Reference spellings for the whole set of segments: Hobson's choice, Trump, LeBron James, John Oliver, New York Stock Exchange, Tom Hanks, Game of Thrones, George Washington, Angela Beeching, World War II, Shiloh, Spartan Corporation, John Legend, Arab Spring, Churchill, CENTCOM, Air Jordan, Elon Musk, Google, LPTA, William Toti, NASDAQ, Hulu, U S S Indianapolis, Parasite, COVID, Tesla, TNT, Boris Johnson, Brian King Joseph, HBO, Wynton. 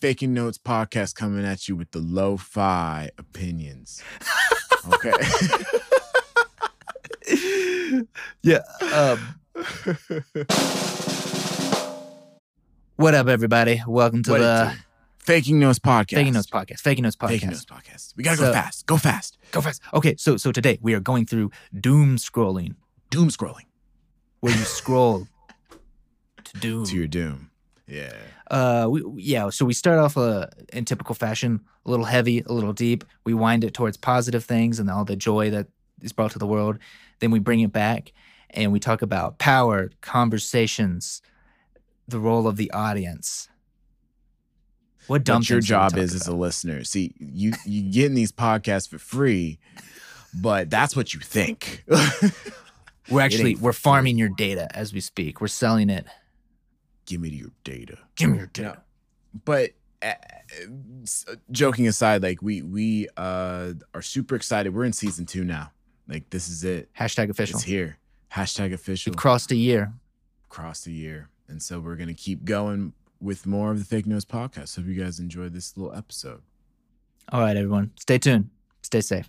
Faking Notes podcast coming at you with the lo-fi opinions. Okay. Yeah. What up, everybody? Welcome to the Faking Notes podcast. Faking Notes podcast. We gotta go fast. Okay, so today we are going through doom scrolling, where you scroll to doom. To your doom. Yeah. So we start off in typical fashion, a little heavy, a little deep. We wind it towards positive things and all the joy that is brought to the world. Then we bring it back and we talk about power, conversations, the role of the audience. What your job is as a listener. See, you get in these podcasts for free, but that's what you think. We're farming your data as we speak. We're selling it. Give me your data. But joking aside, like we are super excited. We're in season 2 now. Like, this is it. Hashtag official. It's here. Hashtag official. We've crossed a year. And so we're going to keep going with more of the Fake News podcast. Hope you guys enjoyed this little episode. All right, everyone. Stay tuned. Stay safe.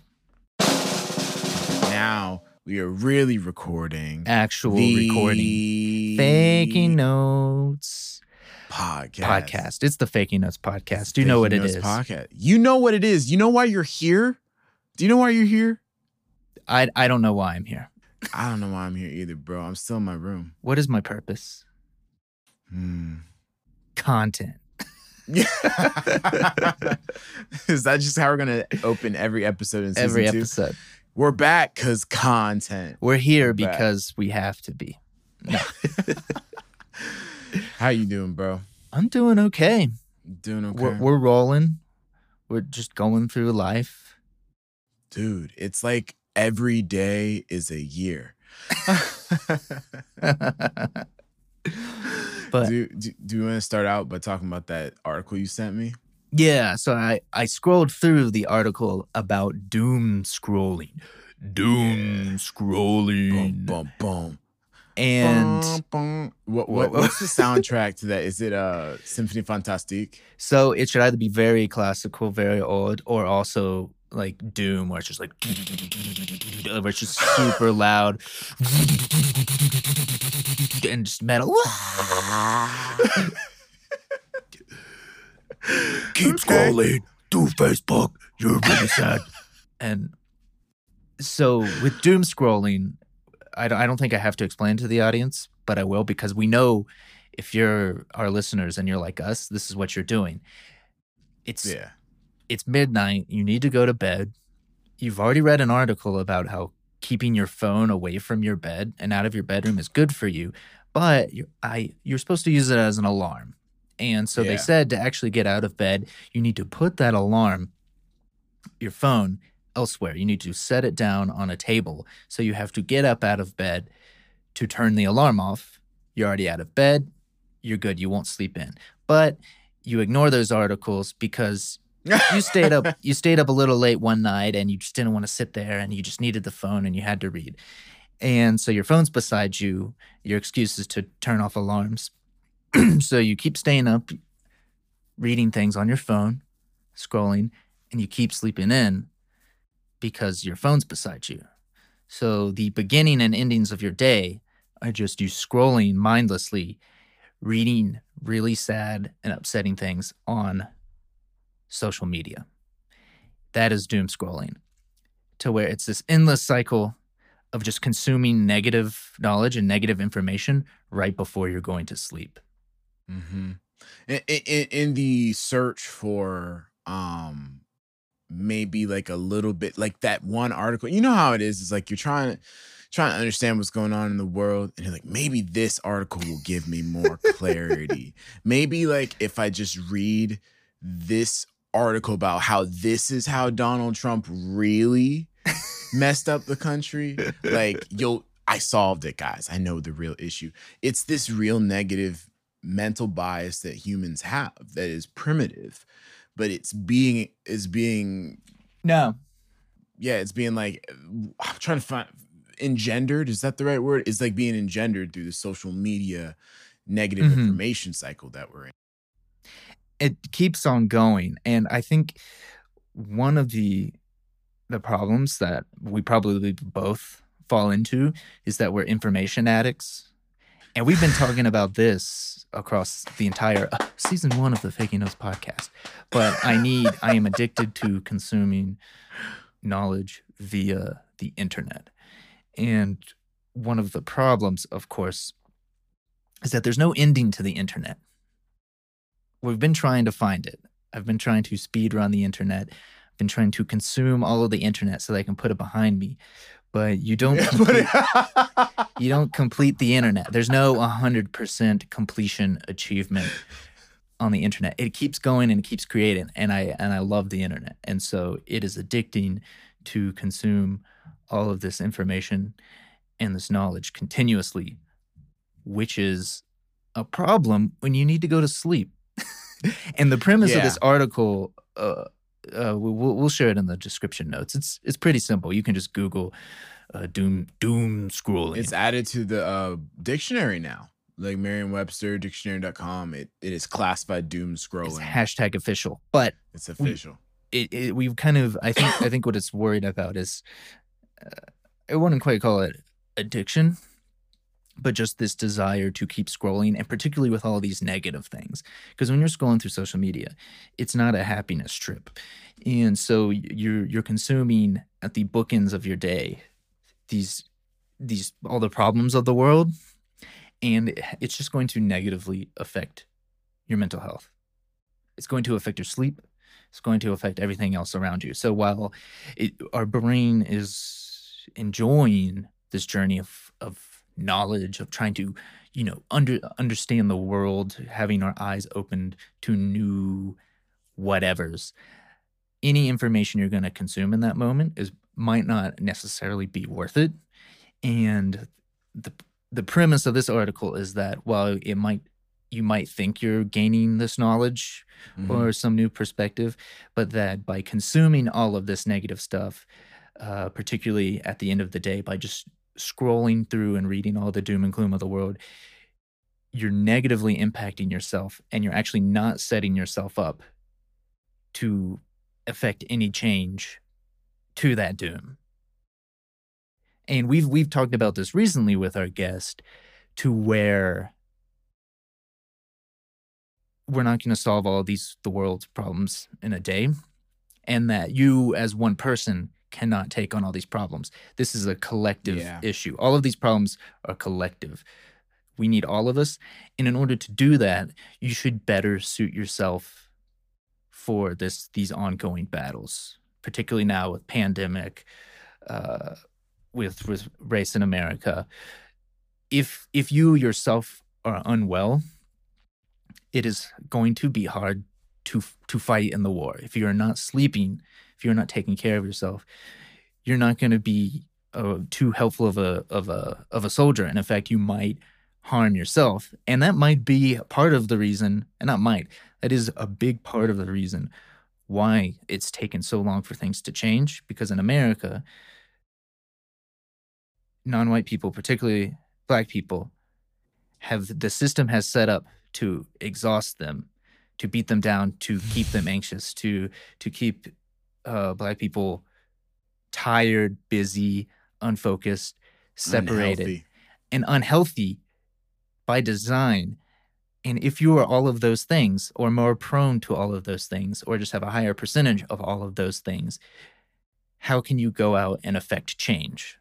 Now we are really recording. Faking Notes podcast. It's the Faking Notes podcast. Do you know what it is? Podcast. You know what it is. You know why you're here? Do you know why you're here? I don't know why I'm here. I don't know why I'm here either, bro. I'm still in my room. What is my purpose? Content. Is that just how we're going to open every episode in season 2? Every episode. We're back because content. We're here because we have to be. No. How you doing, bro? I'm doing okay. We're rolling. We're just going through life. Dude, it's like every day is a year. But do you want to start out by talking about that article you sent me? Yeah, so I scrolled through the article about doom scrolling. Boom, boom, boom. And what's the soundtrack to that? Is it Symphony Fantastique? So it should either be very classical, very old, or also like doom, where it's just like, where it's just super loud and just metal. Keep scrolling through Facebook. You're really sad. And so with doom scrolling, I don't think I have to explain to the audience, but I will, because we know if you're our listeners and you're like us, this is what you're doing. It's midnight. You need to go to bed. You've already read an article about how keeping your phone away from your bed and out of your bedroom is good for you, but you're supposed to use it as an alarm. And so they said to actually get out of bed, you need to put that alarm, your phone, elsewhere. You need to set it down on a table. So you have to get up out of bed to turn the alarm off. You're already out of bed. You're good. You won't sleep in. But you ignore those articles because you stayed up a little late one night and you just didn't want to sit there and you just needed the phone and you had to read. And so your phone's beside you. Your excuse is to turn off alarms. So you keep staying up, reading things on your phone, scrolling, and you keep sleeping in, because your phone's beside you. So the beginning and endings of your day are just you scrolling mindlessly, reading really sad and upsetting things on social media. That is doom scrolling, to where it's this endless cycle of just consuming negative knowledge and negative information right before you're going to sleep. Mm-hmm. In the search for maybe like a little bit, like that one article, you know how it is, it's like you're trying to understand what's going on in the world and you're like, maybe this article will give me more clarity. Maybe like if I just read this article about how this is how Donald Trump really messed up the country, like, I solved it, guys. I know the real issue. It's this real negative mental bias that humans have that is primitive. But it's being like, I'm trying to find, engendered, is that the right word? It's like being engendered through the social media negative information cycle that we're in. it keeps on going. And I think one of the problems that we probably both fall into is that we're information addicts. And we've been talking about this across the entire season one of the Faking Notes podcast. But I am addicted to consuming knowledge via the internet. And one of the problems, of course, is that there's no ending to the internet. We've been trying to find it. I've been trying to speed run the internet. I've been trying to consume all of the internet so that I can put it behind me. But you don't complete the internet. There's no 100% completion achievement on the internet. It keeps going and it keeps creating. And I love the internet. And so it is addicting to consume all of this information and this knowledge continuously, which is a problem when you need to go to sleep. And the premise of this article, we'll share it in the description notes. It's pretty simple. You can just Google doom scrolling. It's added to the dictionary now, like Merriam-Webster dictionary.com. It is classified doom scrolling. It's hashtag official, but it's official. We've kind of I think what it's worried about is I wouldn't quite call it addiction, but just this desire to keep scrolling, and particularly with all these negative things. Because when you're scrolling through social media, it's not a happiness trip. And so you're consuming at the bookends of your day these all the problems of the world, and it's just going to negatively affect your mental health. It's going to affect your sleep. It's going to affect everything else around you. So while our brain is enjoying this journey of knowledge, of trying to, understand the world, having our eyes opened to new whatevers, any information you're going to consume in that moment might not necessarily be worth it. And the premise of this article is that while you might think you're gaining this knowledge or some new perspective, but that by consuming all of this negative stuff, particularly at the end of the day, by just scrolling through and reading all the doom and gloom of the world, you're negatively impacting yourself, and you're actually not setting yourself up to affect any change to that doom. And we've talked about this recently with our guest, to where we're not going to solve all of the world's problems in a day, and that you as one person cannot take on all these problems. This is a collective issue. All of these problems are collective. We need all of us. And in order to do that, you should better suit yourself for these ongoing battles, particularly now with pandemic, with race in America. If you yourself are unwell, it is going to be hard to fight in the war. If you're not sleeping, if you're not taking care of yourself, you're not going to be too helpful of a soldier. And in fact, you might harm yourself. And that might be part of the reason, and not might, that is a big part of the reason why it's taken so long for things to change. Because in America, non-white people, particularly black people, the system has set up to exhaust them, to beat them down, to keep them anxious, to keep black people tired, busy, unfocused, separated, and unhealthy by design. And if you are all of those things, or more prone to all of those things, or just have a higher percentage of all of those things, how can you go out and affect change?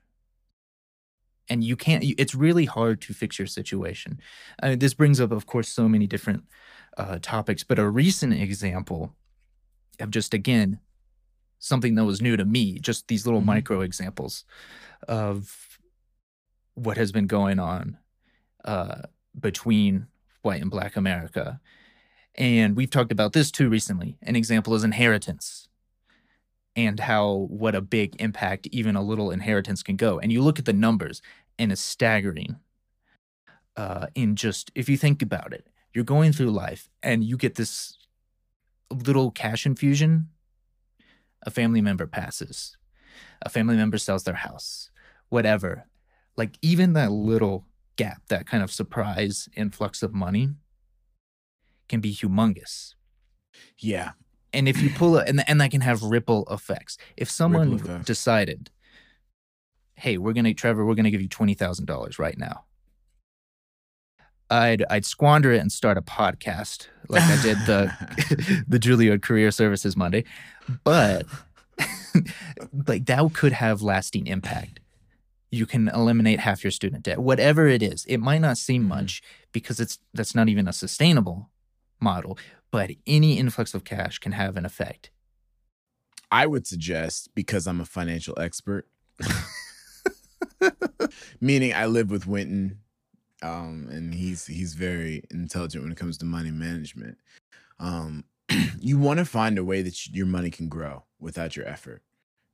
And you can't. It's really hard to fix your situation. This brings up, of course, so many different topics, but a recent example of just, again, something that was new to me, just these little micro examples of what has been going on between white and black America. And we've talked about this too recently. An example is inheritance, and what a big impact even a little inheritance can go. And you look at the numbers, and it's staggering. If you think about it, you're going through life and you get this little cash infusion. A family member passes. A family member sells their house. Whatever. Like, even that little gap, that kind of surprise influx of money, can be humongous. Yeah. And if you pull it, and that can have ripple effects. If someone decided, hey, Trevor, we're going to give you $20,000 right now. I'd squander it and start a podcast like I did the the Juilliard Career Services Monday. But like that could have lasting impact. You can eliminate half your student debt. Whatever it is, it might not seem much because that's not even a sustainable model, but any influx of cash can have an effect. I would suggest, because I'm a financial expert, meaning I live with Wynton, and he's very intelligent when it comes to money management. You want to find a way that your money can grow without your effort,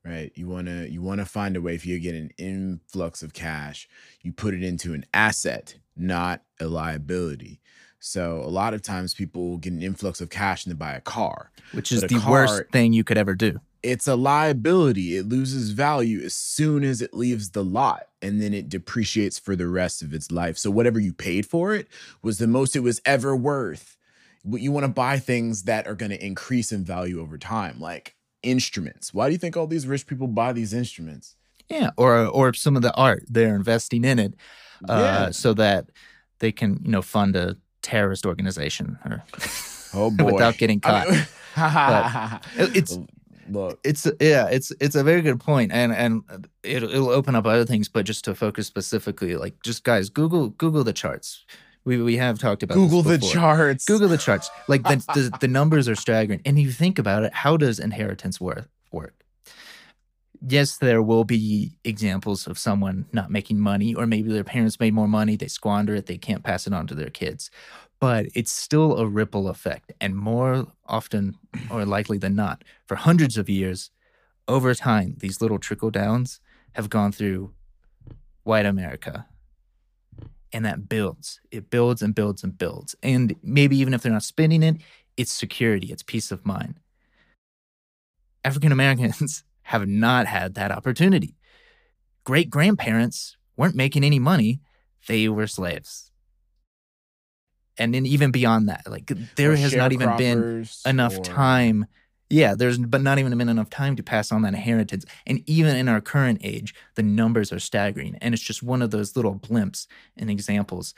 right? You want to find a way. If you get an influx of cash, you put it into an asset, not a liability. So a lot of times people get an influx of cash and they buy a car, which is the worst thing you could ever do. It's a liability. It loses value as soon as it leaves the lot, and then it depreciates for the rest of its life. So whatever you paid for it was the most it was ever worth. You want to buy things that are going to increase in value over time, like instruments. Why do you think all these rich people buy these instruments? Yeah, or some of the art. They're investing in it so that they can, fund a terrorist organization or oh boy without getting caught. It's a very good point, and it'll open up other things, but just to focus specifically, like, just guys, Google the charts. We have talked about Google this before. Google the charts. Like the numbers are staggering. And you think about it, how does inheritance work? Yes, there will be examples of someone not making money, or maybe their parents made more money, they squander it, they can't pass it on to their kids. But it's still a ripple effect. And more often or likely than not, for hundreds of years, over time, these little trickle downs have gone through white America. And that builds. It builds and builds and builds. And maybe even if they're not spending it, it's security, it's peace of mind. African Americans have not had that opportunity. Great-grandparents weren't making any money. They were slaves. And then even beyond that, like there has not even been enough time. Yeah, not even been enough time to pass on that inheritance. And even in our current age, the numbers are staggering. And it's just one of those little blimps and examples.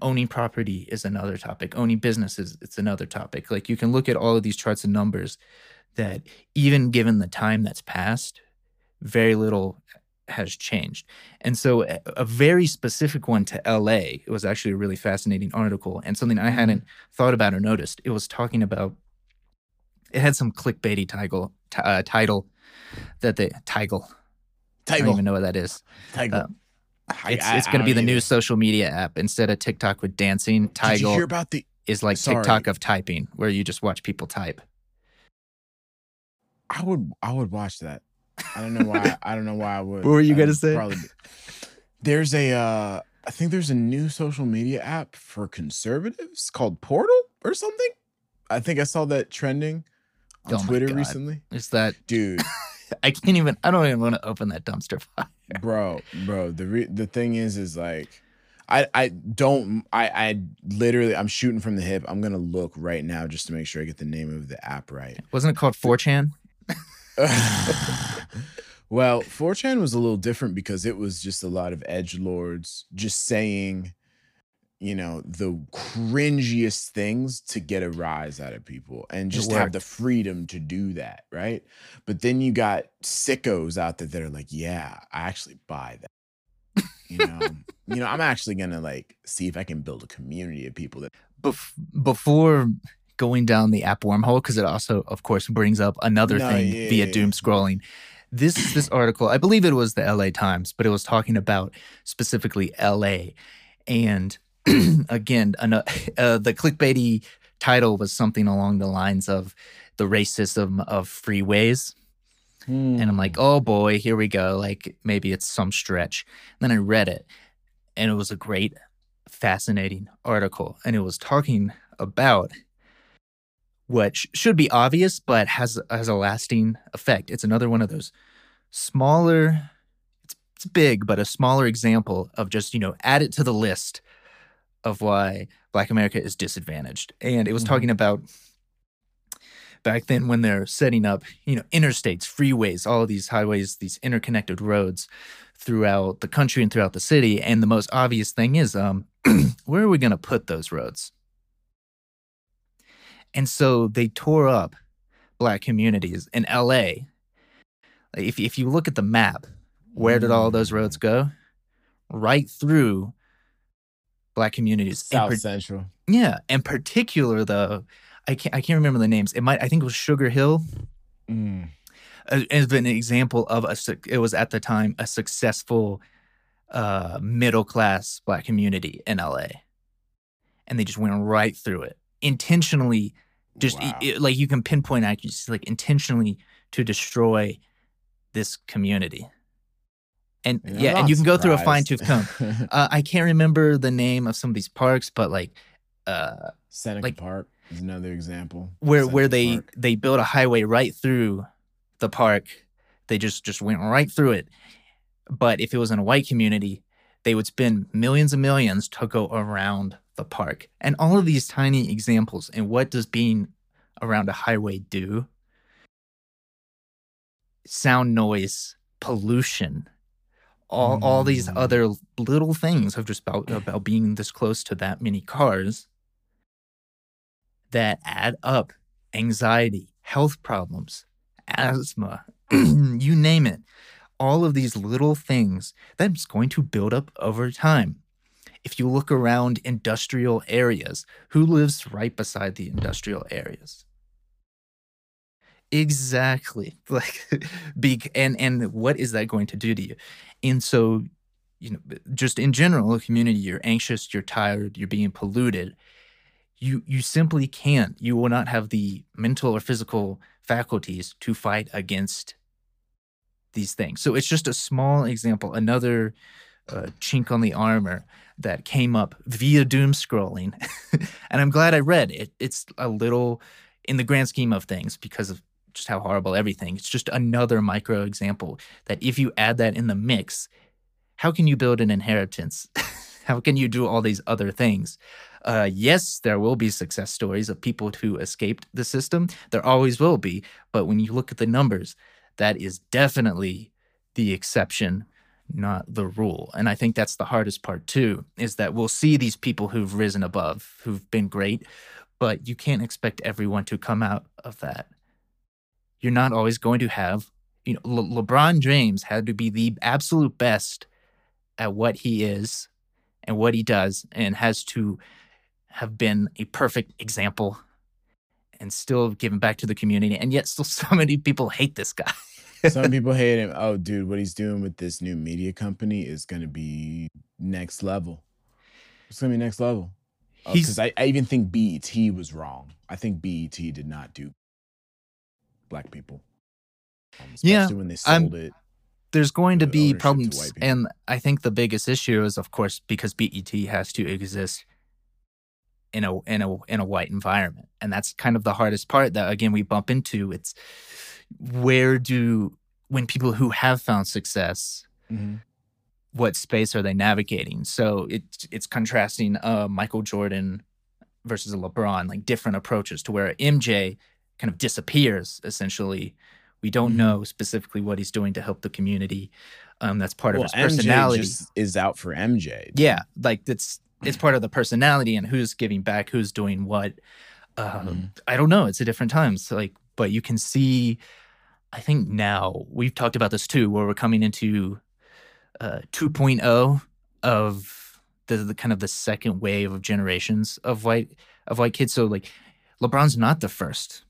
Owning property is another topic. Owning businesses, it's another topic. Like you can look at all of these charts and numbers that even given the time that's passed, very little has changed. And so a very specific one to LA, it was actually a really fascinating article and something I hadn't thought about or noticed. It was talking about, it had some clickbaity title that they I don't even know what that is. It's going to be the new social media app instead of TikTok with dancing. Did you hear about is like TikTok of typing, where you just watch people type. I would watch that. I don't know why. I don't know why I would. What were you going to say? There's I think there's a new social media app for conservatives called Portal or something. I think I saw that trending on Twitter recently. Is that dude? I don't even want to open that dumpster fire, bro. The thing is like, I literally, I'm shooting from the hip. I'm gonna look right now just to make sure I get the name of the app right. Wasn't it called 4chan? Well, 4chan was a little different because it was just a lot of edgelords just saying, the cringiest things to get a rise out of people and just have the freedom to do that, right? But then you got sickos out there that are like, yeah, I actually buy that. I'm actually going to like see if I can build a community of people that... Before going down the app wormhole, because it also, of course, brings up another thing via doom scrolling. This article, I believe it was the LA Times, but it was talking about specifically LA. And... again, the clickbaity title was something along the lines of the racism of freeways. And I'm like, oh boy, here we go. Like maybe it's some stretch. And then I read it and it was a great, fascinating article. And it was talking about what should be obvious, but has a lasting effect. It's another one of those smaller, it's big, but a smaller example of just, add it to the list of why Black America is disadvantaged. And it was talking about back then when they're setting up, you know, interstates, freeways, all of these highways, these interconnected roads throughout the country and throughout the city. And the most obvious thing is, where are we going to put those roads? And so they tore up Black communities in LA. If you look at the map, where did all those roads go? Right through Black communities. South Central. Yeah. In particular, though, I can't remember the names. I think it was Sugar Hill. As an example of it was at the time a successful middle class Black community in LA, and they just went right through it intentionally. Like you can pinpoint accuracy, like intentionally to destroy this community. And and you can go through a fine tooth comb. I can't remember the name of some of these parks, but like Seneca Park is another example where they built a highway right through the park. They just went right through it. But if it was in a white community, they would spend millions and millions to go around the park. And all of these tiny examples. And what does being around a highway do? Sound, noise, pollution, all these other little things of just about being this close to that many cars that add up. Anxiety, health problems, asthma, you name it. All of these little things that's going to build up over time. If you look around industrial areas, who lives right beside the industrial areas? Exactly. Like, and what is that going to do to you? And so, you know, just in general, a community, you're anxious, you're tired, you're being polluted. You simply can't. You will not have the mental or physical faculties to fight against these things. So it's just a small example, another chink on the armor that came up via doom scrolling. And I'm glad I read it. It's a little, in the grand scheme of things, because of just how horrible everything, it's just another micro example that if you add that in the mix, how can you build an inheritance? How can you do all these other things? Yes, there will be success stories of people who escaped the system. There always will be. But when you look at the numbers, that is definitely the exception, not the rule. And I think that's the hardest part too, is that we'll see these people who've risen above, who've been great, but you can't expect everyone to come out of that. You're not always going to have, you know, LeBron James had to be the absolute best at what he is and what he does, and has to have been a perfect example and still giving back to the community. And yet still so many people hate this guy. Some people hate him. Oh, dude, what he's doing with this new media company is going to be next level. It's going to be next level. Because I even think BET was wrong. I think BET did not do Black people. Especially when they sold it. There's going to be problems. And I think the biggest issue is, of course, because BET has to exist in a white environment. And that's kind of the hardest part that, again, we bump into. It's when people who have found success, what space are they navigating? So it's contrasting Michael Jordan versus LeBron, like different approaches to where MJ kind of disappears, essentially. We don't know specifically what he's doing to help the community. That's part of his personality. MJ just is out for MJ. Dude. Yeah, like it's part of the personality and who's giving back, who's doing what. I don't know. It's at different times. So like, but you can see, I think now, we've talked about this too, where we're coming into 2.0 of the kind of the second wave of generations of white kids. So like, LeBron's not the first.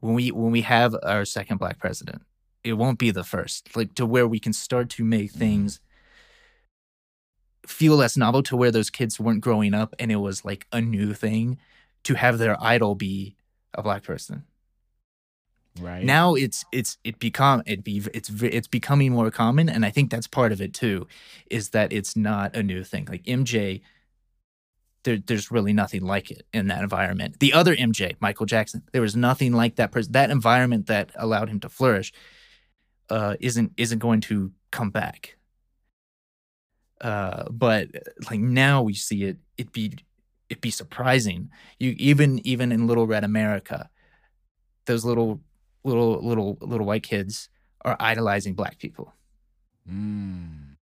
When we have our second Black president, it won't be the first. Like, to where we can start to make things feel less novel, to where those kids weren't growing up and it was like a new thing to have their idol be a Black person. Right. Now it's becoming more common, and I think that's part of it too, is that it's not a new thing. Like MJ, there's really nothing like it in that environment. The other MJ, Michael Jackson, there was nothing like that person. That environment that allowed him to flourish isn't going to come back. But like now we see it. It'd be surprising. You even in Little Red America, those little white kids are idolizing black people. Mm.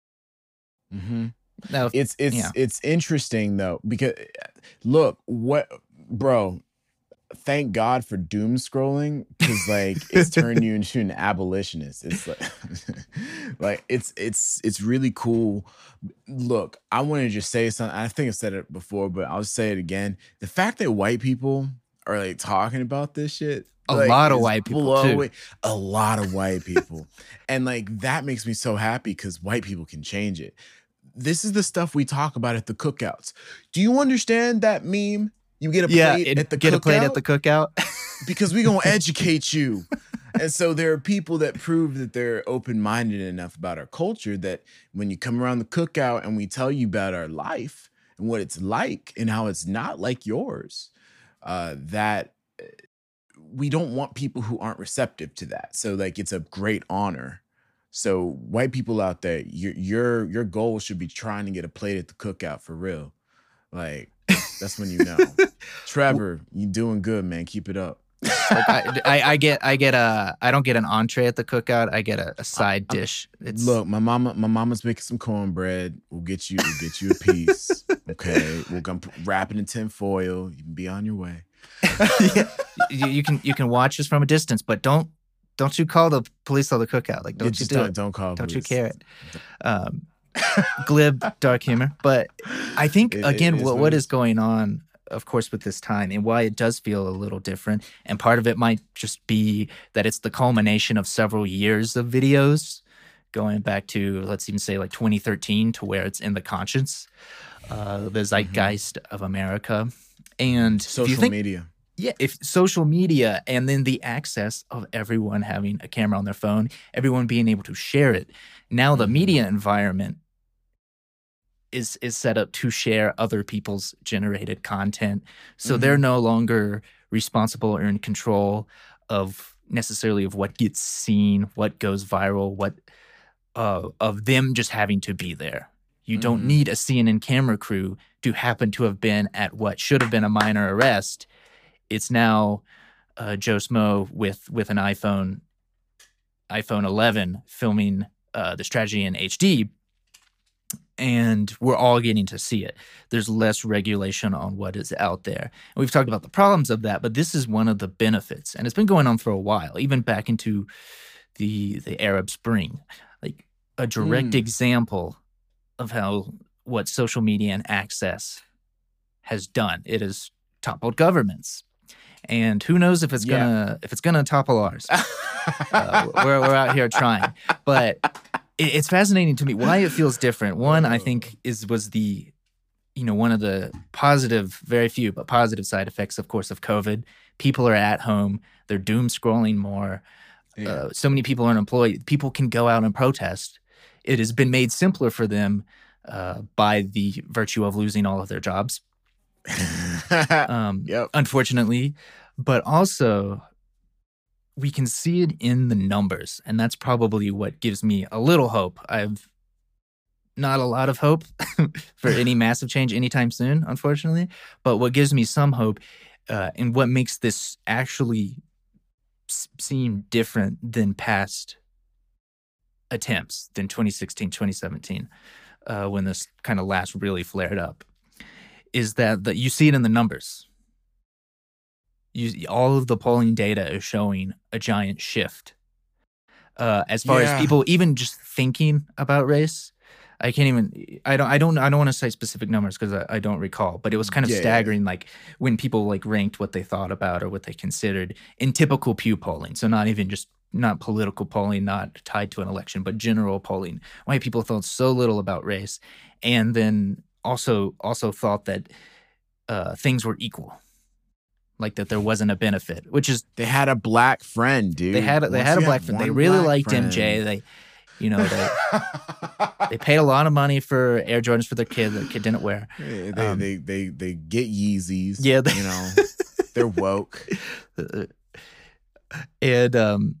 Mm-hmm. No, it's yeah. It's interesting though, because look, what, bro, thank God for doom scrolling, because like it's turned you into an abolitionist. It's like it's really cool. Look, I want to just say something. I think I've said it before, but I'll say it again. The fact that white people are like talking about this shit. A lot of white people. And like that makes me so happy, because white people can change it. This is the stuff we talk about at the cookouts. Do you understand that meme? You get a plate at the cookout? Get a plate at the cookout? Because we're going to educate you. And so there are people that prove that they're open-minded enough about our culture that when you come around the cookout and we tell you about our life and what it's like and how it's not like yours, that we don't want people who aren't receptive to that. So like it's a great honor. So white people out there, your goal should be trying to get a plate at the cookout for real. Like that's when you know. Trevor, you doing good, man. Keep it up. Like I don't get an entree at the cookout. I get a side dish. Look, my mama's making some cornbread. We'll get you a piece. Okay, we're gonna wrap it in tin foil. You can be on your way. You can watch us from a distance, but don't you call the police on the cookout? Like, don't you care it? Glib, dark humor. But I think what is going on, of course, with this time and why it does feel a little different. And part of it might just be that it's the culmination of several years of videos going back to, let's even say like 2013, to where it's in the conscience, the zeitgeist of America, and social media. Yeah, if social media, and then the access of everyone having a camera on their phone, everyone being able to share it. Now the media environment is set up to share other people's generated content. So they're no longer responsible or in control of necessarily of what gets seen, what goes viral, what of them just having to be there. You don't need a CNN camera crew to happen to have been at what should have been a minor arrest. It's now Joe Smo with an iPhone 11 filming this tragedy in HD, and we're all getting to see it. There's less regulation on what is out there. And we've talked about the problems of that, but this is one of the benefits, and it's been going on for a while, even back into the Arab Spring. Like a direct example of what social media and access has done. It is toppled governments, and who knows if it's gonna topple ours. We're out here trying, but it's fascinating to me why it feels different. One, I think, was the one of the positive, very few but positive side effects, of course, of COVID. People are at home; they're doom scrolling more. Yeah. So many people are unemployed. People can go out and protest. It has been made simpler for them by the virtue of losing all of their jobs. Unfortunately, but also we can see it in the numbers, and that's probably what gives me a little hope. I've not a lot of hope for any massive change anytime soon, unfortunately, but what gives me some hope and what makes this actually seem different than past attempts, than 2016, 2017, when this kind of last really flared up, is that you see it in the numbers. All of the polling data is showing a giant shift. As far as people even just thinking about race, I don't want to say specific numbers because I don't recall, but it was kind of staggering, like when people like ranked what they thought about or what they considered in typical Pew polling. So not even just not political polling, not tied to an election, but general polling. White people thought so little about race, and then also thought that things were equal, like that there wasn't a benefit, which is they had a black friend, dude. They had a black friend. They really liked MJ. They paid a lot of money for Air Jordans for their kid that the kid didn't wear. They get Yeezys. Yeah, they're woke. And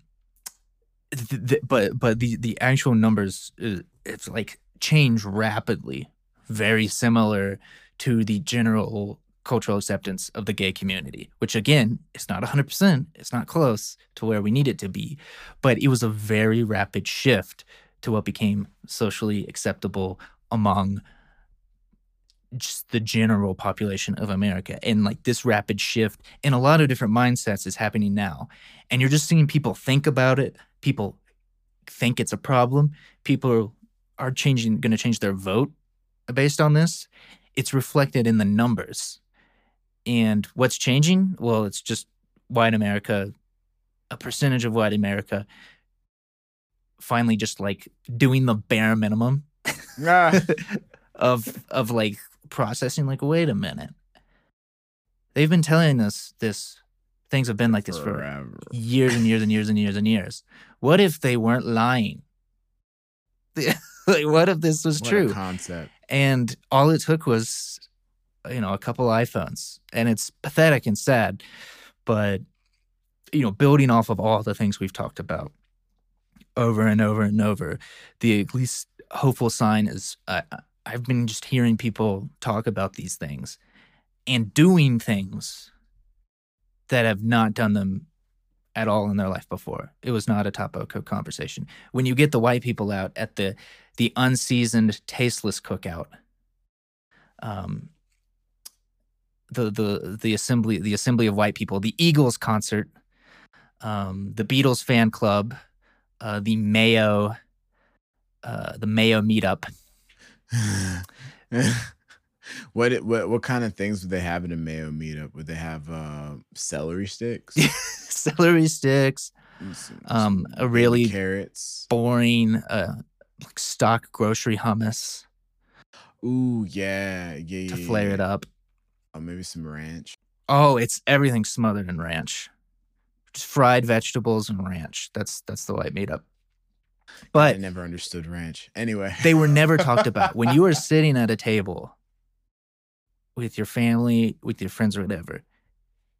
but the actual numbers, it's like change rapidly. Very similar to the general cultural acceptance of the gay community, which again, it's not 100%, it's not close to where we need it to be, but it was a very rapid shift to what became socially acceptable among just the general population of America. And like this rapid shift in a lot of different mindsets is happening now. And you're just seeing people think about it. People think it's a problem. People are going to change their vote based on this. It's reflected in the numbers. And what's changing? Well, it's just white America, a percentage of white America finally just like doing the bare minimum of like processing, like, wait a minute. They've been telling us this. Things have been like this forever. For years and years and years and years and years. What if they weren't lying? Like, what if this was true? A concept. And all it took was, you know, a couple iPhones. And it's pathetic and sad. But, you know, building off of all the things we've talked about over and over and over, the at least hopeful sign is I've been just hearing people talk about these things and doing things that have not done them at all in their life before. It was not a topic of conversation. When you get the white people out at the unseasoned, tasteless cookout, the assembly of white people, the Eagles concert, the Beatles fan club, the Mayo meetup. What kind of things would they have in a Mayo meetup? Would they have celery sticks? Celery sticks, a really carrots, boring like stock grocery hummus. Ooh, yeah. To flare it up. Oh, maybe some ranch. Oh, it's everything smothered in ranch. Just fried vegetables and ranch. That's the light meetup. But I never understood ranch. Anyway. They were never talked about. When you are sitting at a table with your family, with your friends or whatever,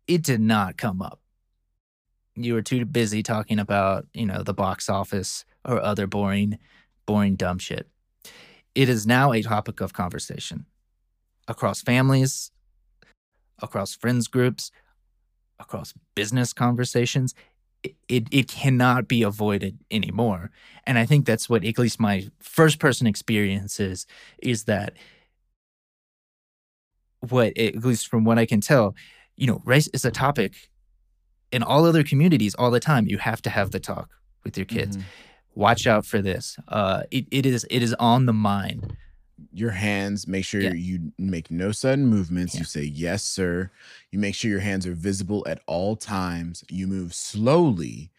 it did not come up. You were too busy talking about, you know, the box office or other boring, dumb shit. It is now a topic of conversation across families, across friends groups, across business conversations. It cannot be avoided anymore. And I think that's what at least my first-person experience is that what, at least from what I can tell, you know, race is a topic in all other communities all the time. You have to have the talk with your kids. Mm-hmm. Watch out for this. It is on the mind. Your hands, make sure you make no sudden movements. Yeah. You say, yes, sir. You make sure your hands are visible at all times. You move slowly.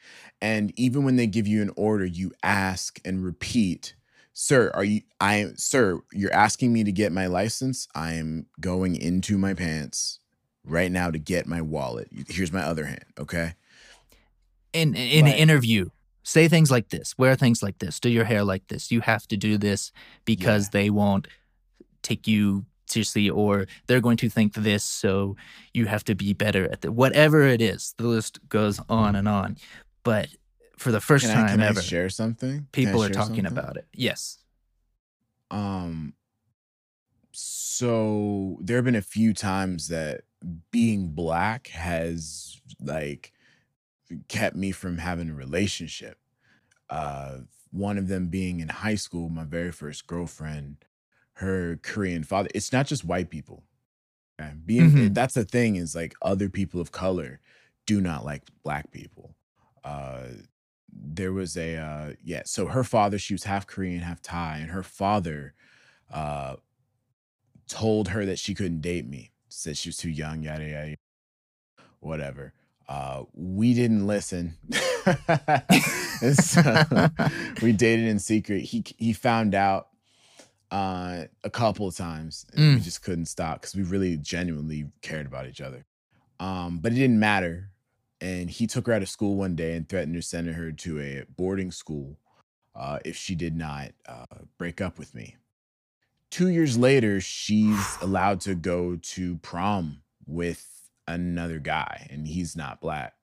And even when they give you an order, you ask and repeat, sir, you're asking me to get my license. I am going into my pants right now to get my wallet. Here's my other hand, okay? In an interview. Say things like this, wear things like this, do your hair like this. You have to do this because they won't take you seriously, or they're going to think this, so you have to be better at that. Whatever it is, the list goes on and on. But for the first time ever, share something? People are talking about it. Yes. So there have been a few times that being black has like kept me from having a relationship. One of them being in high school, my very first girlfriend, her Korean father. It's not just white people. Okay? That's the thing, is like other people of color do not like black people. There was a, so her father, she was half Korean, half Thai, and her father told her that she couldn't date me, said she was too young, yada, yada, yada, whatever. We didn't listen. And so we dated in secret. He found out a couple of times. And we just couldn't stop because we really genuinely cared about each other. But it didn't matter. And he took her out of school one day and threatened to send her to a boarding school if she did not break up with me. 2 years later, she's allowed to go to prom with another guy, and he's not black.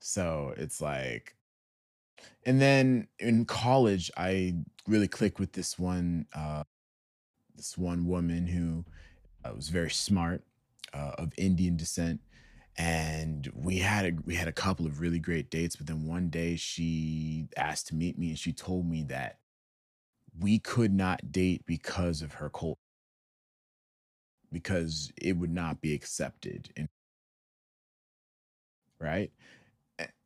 So it's like, and then in college, I really clicked with this one woman who was very smart. of Indian descent. And we had a couple of really great dates, but then one day she asked to meet me and she told me that we could not date because of her culture, because it would not be accepted. Right?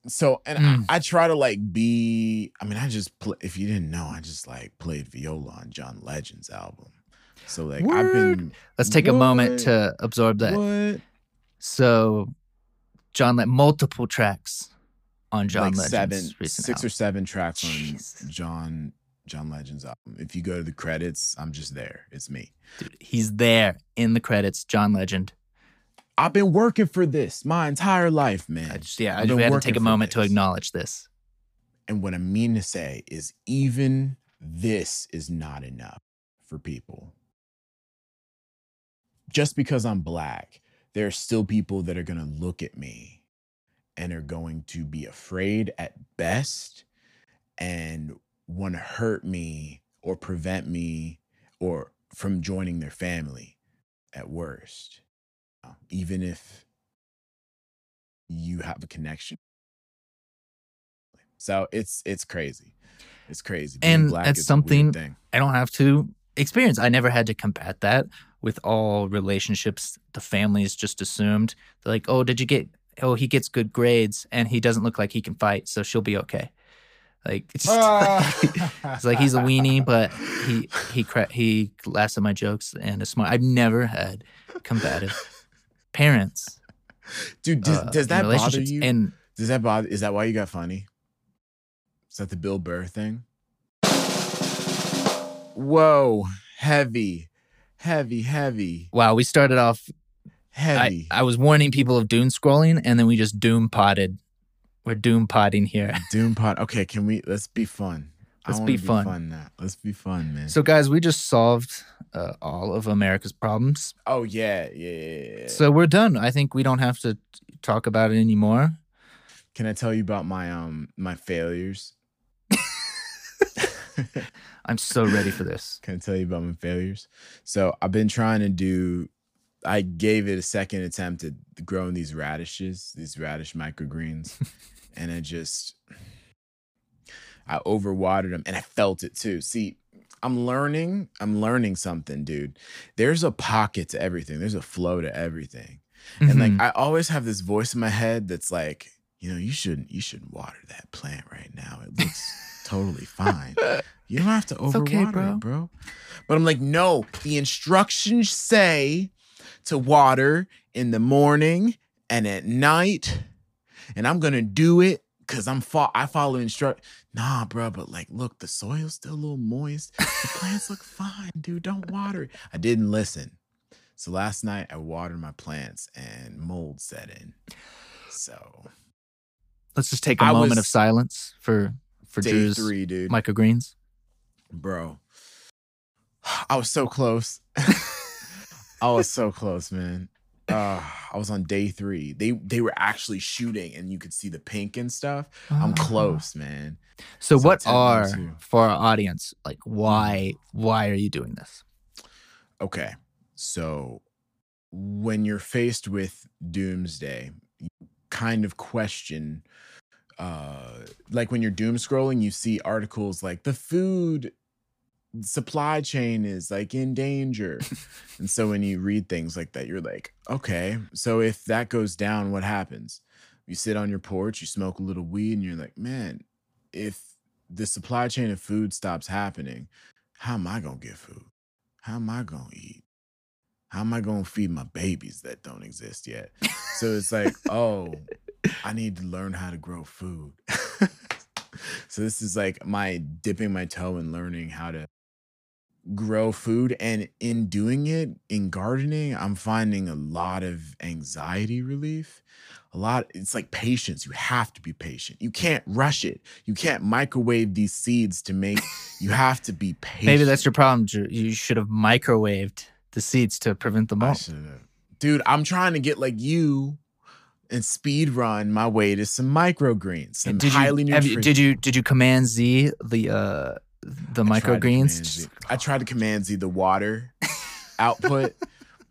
So, and I try to like be, I mean, I just, if you didn't know, I just like played viola on John Legend's album. So like I've been. Let's take a moment to absorb that. So, John Legend, multiple tracks on John Legend's recent album. 6 or 7 tracks on John Legend's album. If you go to the credits, I'm just there. It's me. Dude, he's there in the credits, John Legend. I've been working for this my entire life, man. I just had to take a moment to acknowledge this. And what I mean to say is even this is not enough for people. Just because I'm black, there are still people that are going to look at me and are going to be afraid at best and want to hurt me or prevent me or from joining their family at worst. Even if you have a connection. So it's crazy. It's crazy. And that's something I don't have to experience. I never had to combat that. With all relationships, the families just assumed, they're like, he gets good grades and he doesn't look like he can fight, so she'll be okay. Like, it's just it's like he's a weenie, but he laughs at my jokes and is smart. I've never had combative parents. Dude, does that bother you? And does that bother? Is that why you got funny? Is that the Bill Burr thing? Whoa, heavy. Heavy. Wow, we started off heavy. I was warning people of doom scrolling, and then we just doom potted. We're doom potting here. Doom pot. Okay, let's be fun. Let's be fun, man. So, guys, we just solved all of America's problems. Oh, yeah. So we're done. I think we don't have to talk about it anymore. Can I tell you about my failures? I'm so ready for this. Can I tell you about my failures? So I've been trying to do, I gave it a second attempt at growing these radishes, these radish microgreens. And I overwatered them and I felt it too. See, I'm learning something, dude. There's a pocket to everything. There's a flow to everything. Mm-hmm. And like, I always have this voice in my head that's like, you know, you shouldn't water that plant right now. It looks totally fine. You don't have to overwater it, bro. But I'm like, no, the instructions say to water in the morning and at night. And I'm going to do it because I follow instructions. Nah, bro, but like, look, the soil's still a little moist. The plants look fine, dude. Don't water it. I didn't listen. So last night I watered my plants and mold set in. So let's just take a moment of silence for Drew's microgreens. Bro, I was so close. I was so close, man. I was on day 3. They were actually shooting and you could see the pink and stuff. I'm close, man. So what are, for our audience, like why are you doing this? Okay, so when you're faced with doomsday, you kind of question, like when you're doom scrolling, you see articles like the food supply chain is like in danger. And so when you read things like that, you're like, okay, so if that goes down, what happens? You sit on your porch, you smoke a little weed, and you're like, man, if the supply chain of food stops happening, how am I going to get food? How am I going to eat? How am I going to feed my babies that don't exist yet? So it's like, oh, I need to learn how to grow food. So this is like my dipping my toe in learning how to grow food. And in doing it, in gardening, I'm finding a lot of anxiety relief. It's like patience. You have to be patient. You can't rush it. You can't microwave these seeds you have to be patient. Maybe that's your problem, Drew. You should have microwaved the seeds to prevent the mold. Dude, I'm trying to get like you and speed run my way to some microgreens. Did you command Z the microgreens? I tried to command Z the water output,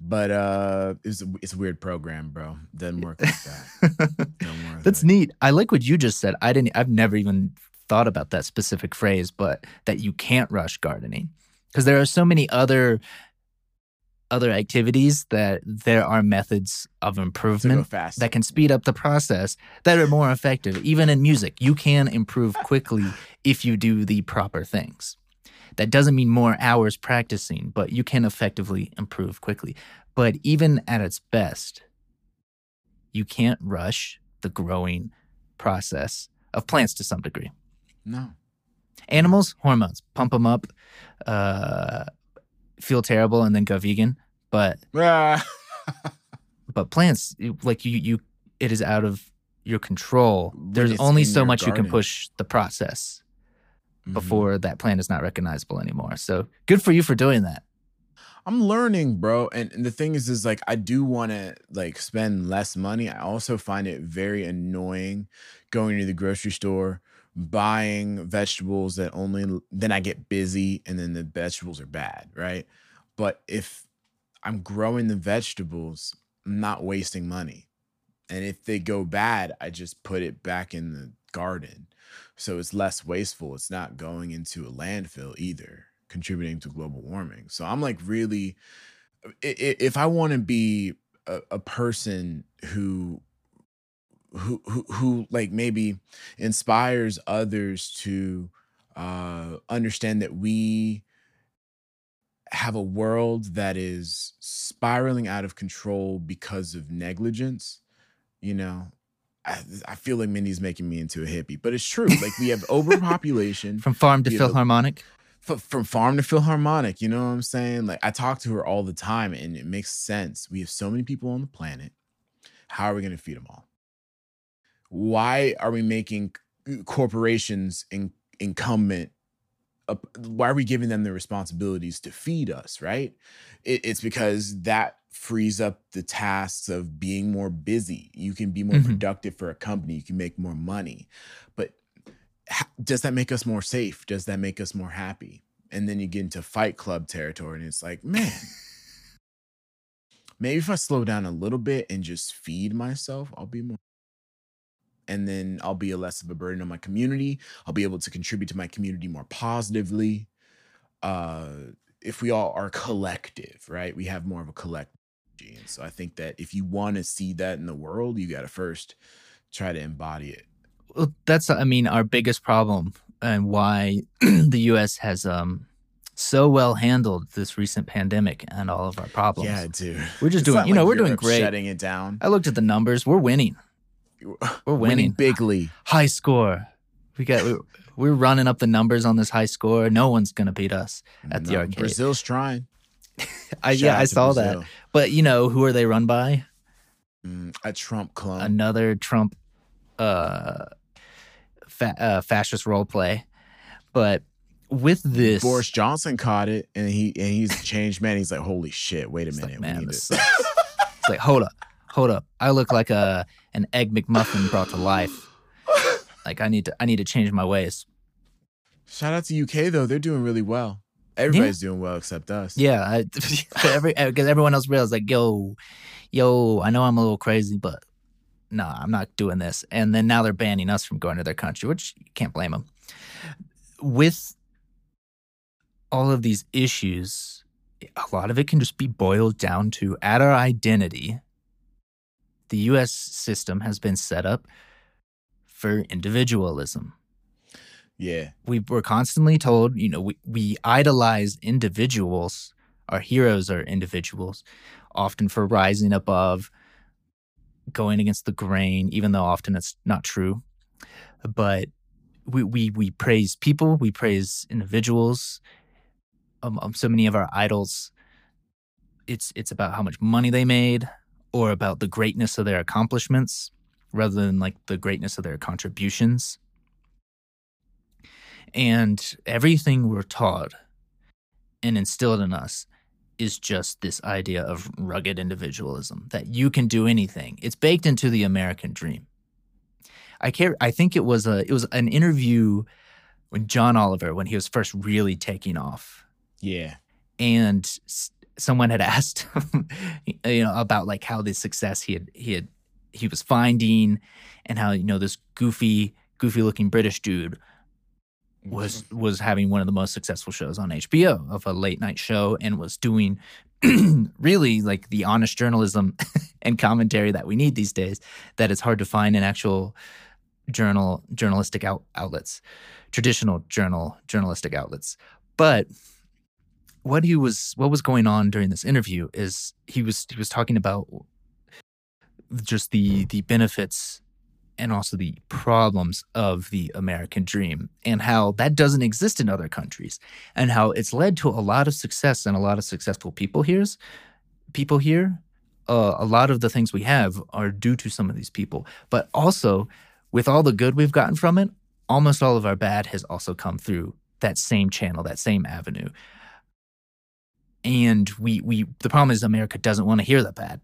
But it's a weird program, bro. Doesn't work like that. That's neat. I like what you just said. I've never even thought about that specific phrase, but that you can't rush gardening because there are so many other activities that there are methods of improvement that can speed up the process that are more effective. Even in music, you can improve quickly if you do the proper things. That doesn't mean more hours practicing, but you can effectively improve quickly. But even at its best, you can't rush the growing process of plants to some degree. No. Animals, hormones, pump them up, feel terrible, and then go vegan. But but plants, like you, it is out of your control. There's only so much garden. You can push the process. Before that plant is not recognizable anymore. So good for you for doing that. I'm learning, bro. And the thing is like, I do want to like spend less money. I also find it very annoying going to the grocery store, buying vegetables that then I get busy and then the vegetables are bad, right? But if I'm growing the vegetables, I'm not wasting money. And if they go bad, I just put it back in the garden. So it's less wasteful. It's not going into a landfill either, contributing to global warming. So I'm like really, if I want to be a person who like maybe inspires others to understand that we have a world that is spiraling out of control because of negligence, you know, I feel like Mindy's making me into a hippie, but it's true. Like we have overpopulation. From farm to Philharmonic? From farm to Philharmonic, you know what I'm saying? Like I talk to her all the time and it makes sense. We have so many people on the planet. How are we going to feed them all? Why are we making corporations incumbent? Why are we giving them the responsibilities to feed us, right? It's because that frees up the tasks of being more busy. You can be more productive for a company. You can make more money. But does that make us more safe? Does that make us more happy? And then you get into Fight Club territory and it's like, man, maybe if I slow down a little bit and just feed myself, I'll be more. And then I'll be less of a burden on my community. I'll be able to contribute to my community more positively. If we all are collective, right? We have more of a collective. And so I think that if you want to see that in the world, you got to first try to embody it. Well, that's, I mean, our biggest problem and why the U.S. has so well handled this recent pandemic and all of our problems. Yeah, dude. We're just we're doing great. Shutting it down. I looked at the numbers. We're winning. We're winning bigly. High score. We're running up the numbers on this high score. No one's gonna beat us at the arcade. Brazil's trying. I saw Brazil. That. But you know who are they run by? A Trump clone. Another Trump, fascist role play. But with this, Boris Johnson caught it, and he's a changed man. He's like, holy shit! Wait a minute, man, we need this. It's like, hold up. I look like an Egg McMuffin brought to life. Like I need to change my ways. Shout out to UK though; they're doing really well. Everybody's doing well except us. Yeah, because everyone else realized like, yo, I know I'm a little crazy, but no, I'm not doing this. And then now they're banning us from going to their country, which you can't blame them. With all of these issues, a lot of it can just be boiled down to at our identity. The U.S. system has been set up for individualism. Yeah. We're constantly told, you know, we idolize individuals. Our heroes are individuals, often for rising above, going against the grain, even though often it's not true. But we praise people. We praise individuals. So many of our idols, it's about how much money they made or about the greatness of their accomplishments, rather than like the greatness of their contributions. And everything we're taught and instilled in us is just this idea of rugged individualism, that you can do anything. It's baked into the American dream. I think it was an interview with John Oliver when he was first really taking off. Yeah. And someone had asked him, you know, about like how the success he was finding, and how, you know, this goofy looking British dude was having one of the most successful shows on HBO, of a late night show, and was doing really like the honest journalism and commentary that we need these days, that it's hard to find in actual journalistic outlets, traditional journalistic outlets. But what was going on during this interview is he was talking about just the benefits and also the problems of the American dream, and how that doesn't exist in other countries, and how it's led to a lot of success and a lot of successful people here. A lot of the things we have are due to some of these people, but also with all the good we've gotten from it, almost all of our bad has also come through that same channel, that same avenue. And we the problem is America doesn't want to hear the bad.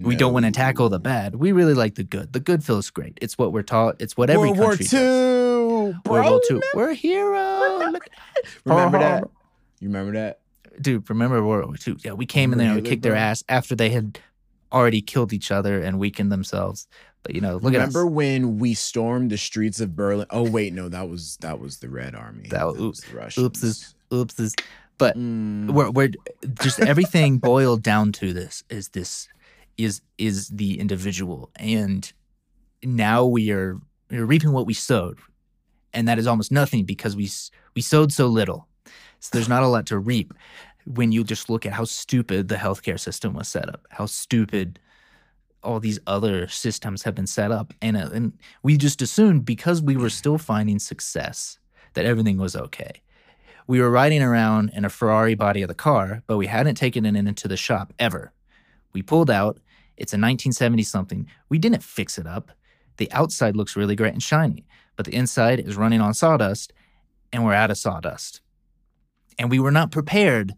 We don't want to tackle the bad. We really like the good. The good feels great. It's what we're taught. It's what every country does. World War II. We're a hero. Remember that? You remember that? Dude, remember World War II? Yeah, we came in there and we kicked their ass after they had already killed each other and weakened themselves. But, you know, look at us. Remember when we stormed the streets of Berlin? Oh, wait, no, that was the Red Army. That was the Russians. Oopsies. But we're just, everything boiled down to this is the individual, and now we're reaping what we sowed, and that is almost nothing, because we sowed so little, so there's not a lot to reap. When you just look at how stupid the healthcare system was set up, how stupid all these other systems have been set up, and we just assumed, because we were still finding success, that everything was okay. We were riding around in a Ferrari body of the car, but we hadn't taken it into the shop ever. We pulled out. It's a 1970-something. We didn't fix it up. The outside looks really great and shiny, but the inside is running on sawdust, and we're out of sawdust. And we were not prepared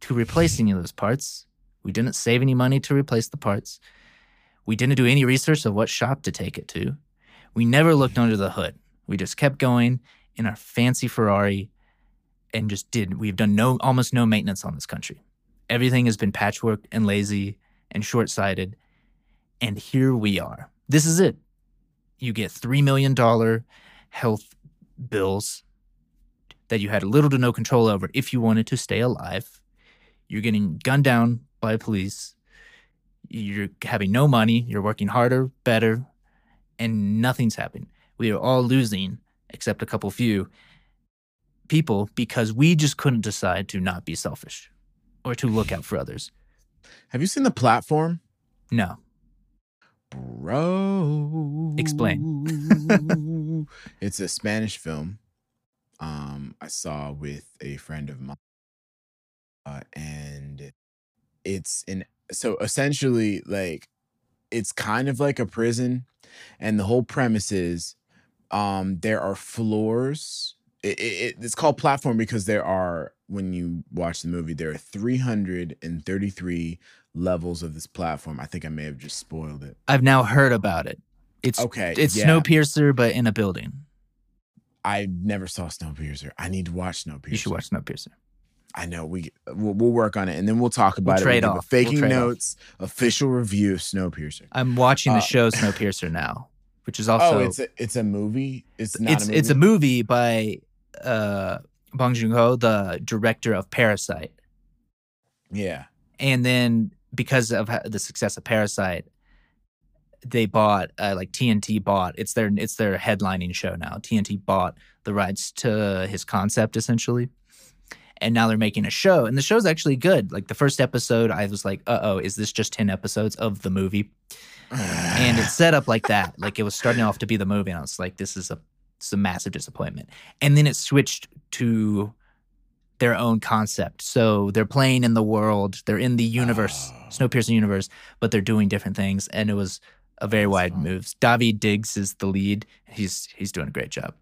to replace any of those parts. We didn't save any money to replace the parts. We didn't do any research of what shop to take it to. We never looked under the hood. We just kept going in our fancy Ferrari, and just did. We've done almost no maintenance on this country. Everything has been patchworked and lazy and short-sighted. And here we are. This is it. You get $3 million health bills that you had little to no control over if you wanted to stay alive. You're getting gunned down by police. You're having no money. You're working harder, better, and nothing's happening. We are all losing, except a couple few people, because we just couldn't decide to not be selfish or to look out for others. Have you seen The Platform? No. Bro. Explain. It's a Spanish film I saw with a friend of mine. And it's essentially like, it's kind of like a prison. And the whole premise is there are floors. It's called Platform because when you watch the movie, there are 333 levels of this platform. I think I may have just spoiled it. I've now heard about it. It's Snowpiercer, but in a building. I never saw Snowpiercer. I need to watch Snowpiercer. You should watch Snowpiercer. I know. We'll work on it, and then we'll talk about it. Trade off. Faking Notes, official review of Snowpiercer. I'm watching the show Snowpiercer now, which is also... Oh, it's a movie? It's not a movie? It's a movie by... Bong Joon-ho, the director of Parasite. Yeah. And then because of the success of Parasite, they bought TNT bought, it's their headlining show now. TNT bought the rights to his concept, essentially. And now they're making a show, and the show's actually good. Like the first episode, I was like, "Uh-oh, is this just 10 episodes of the movie?" And it's set up like that. Like it was starting off to be the movie, and I was like, "This is a massive disappointment." And then it switched to their own concept. So they're playing in the world. They're in the universe, Snowpiercer universe, but they're doing different things. And it was a very wide moves. Davi Diggs is the lead. He's doing a great job.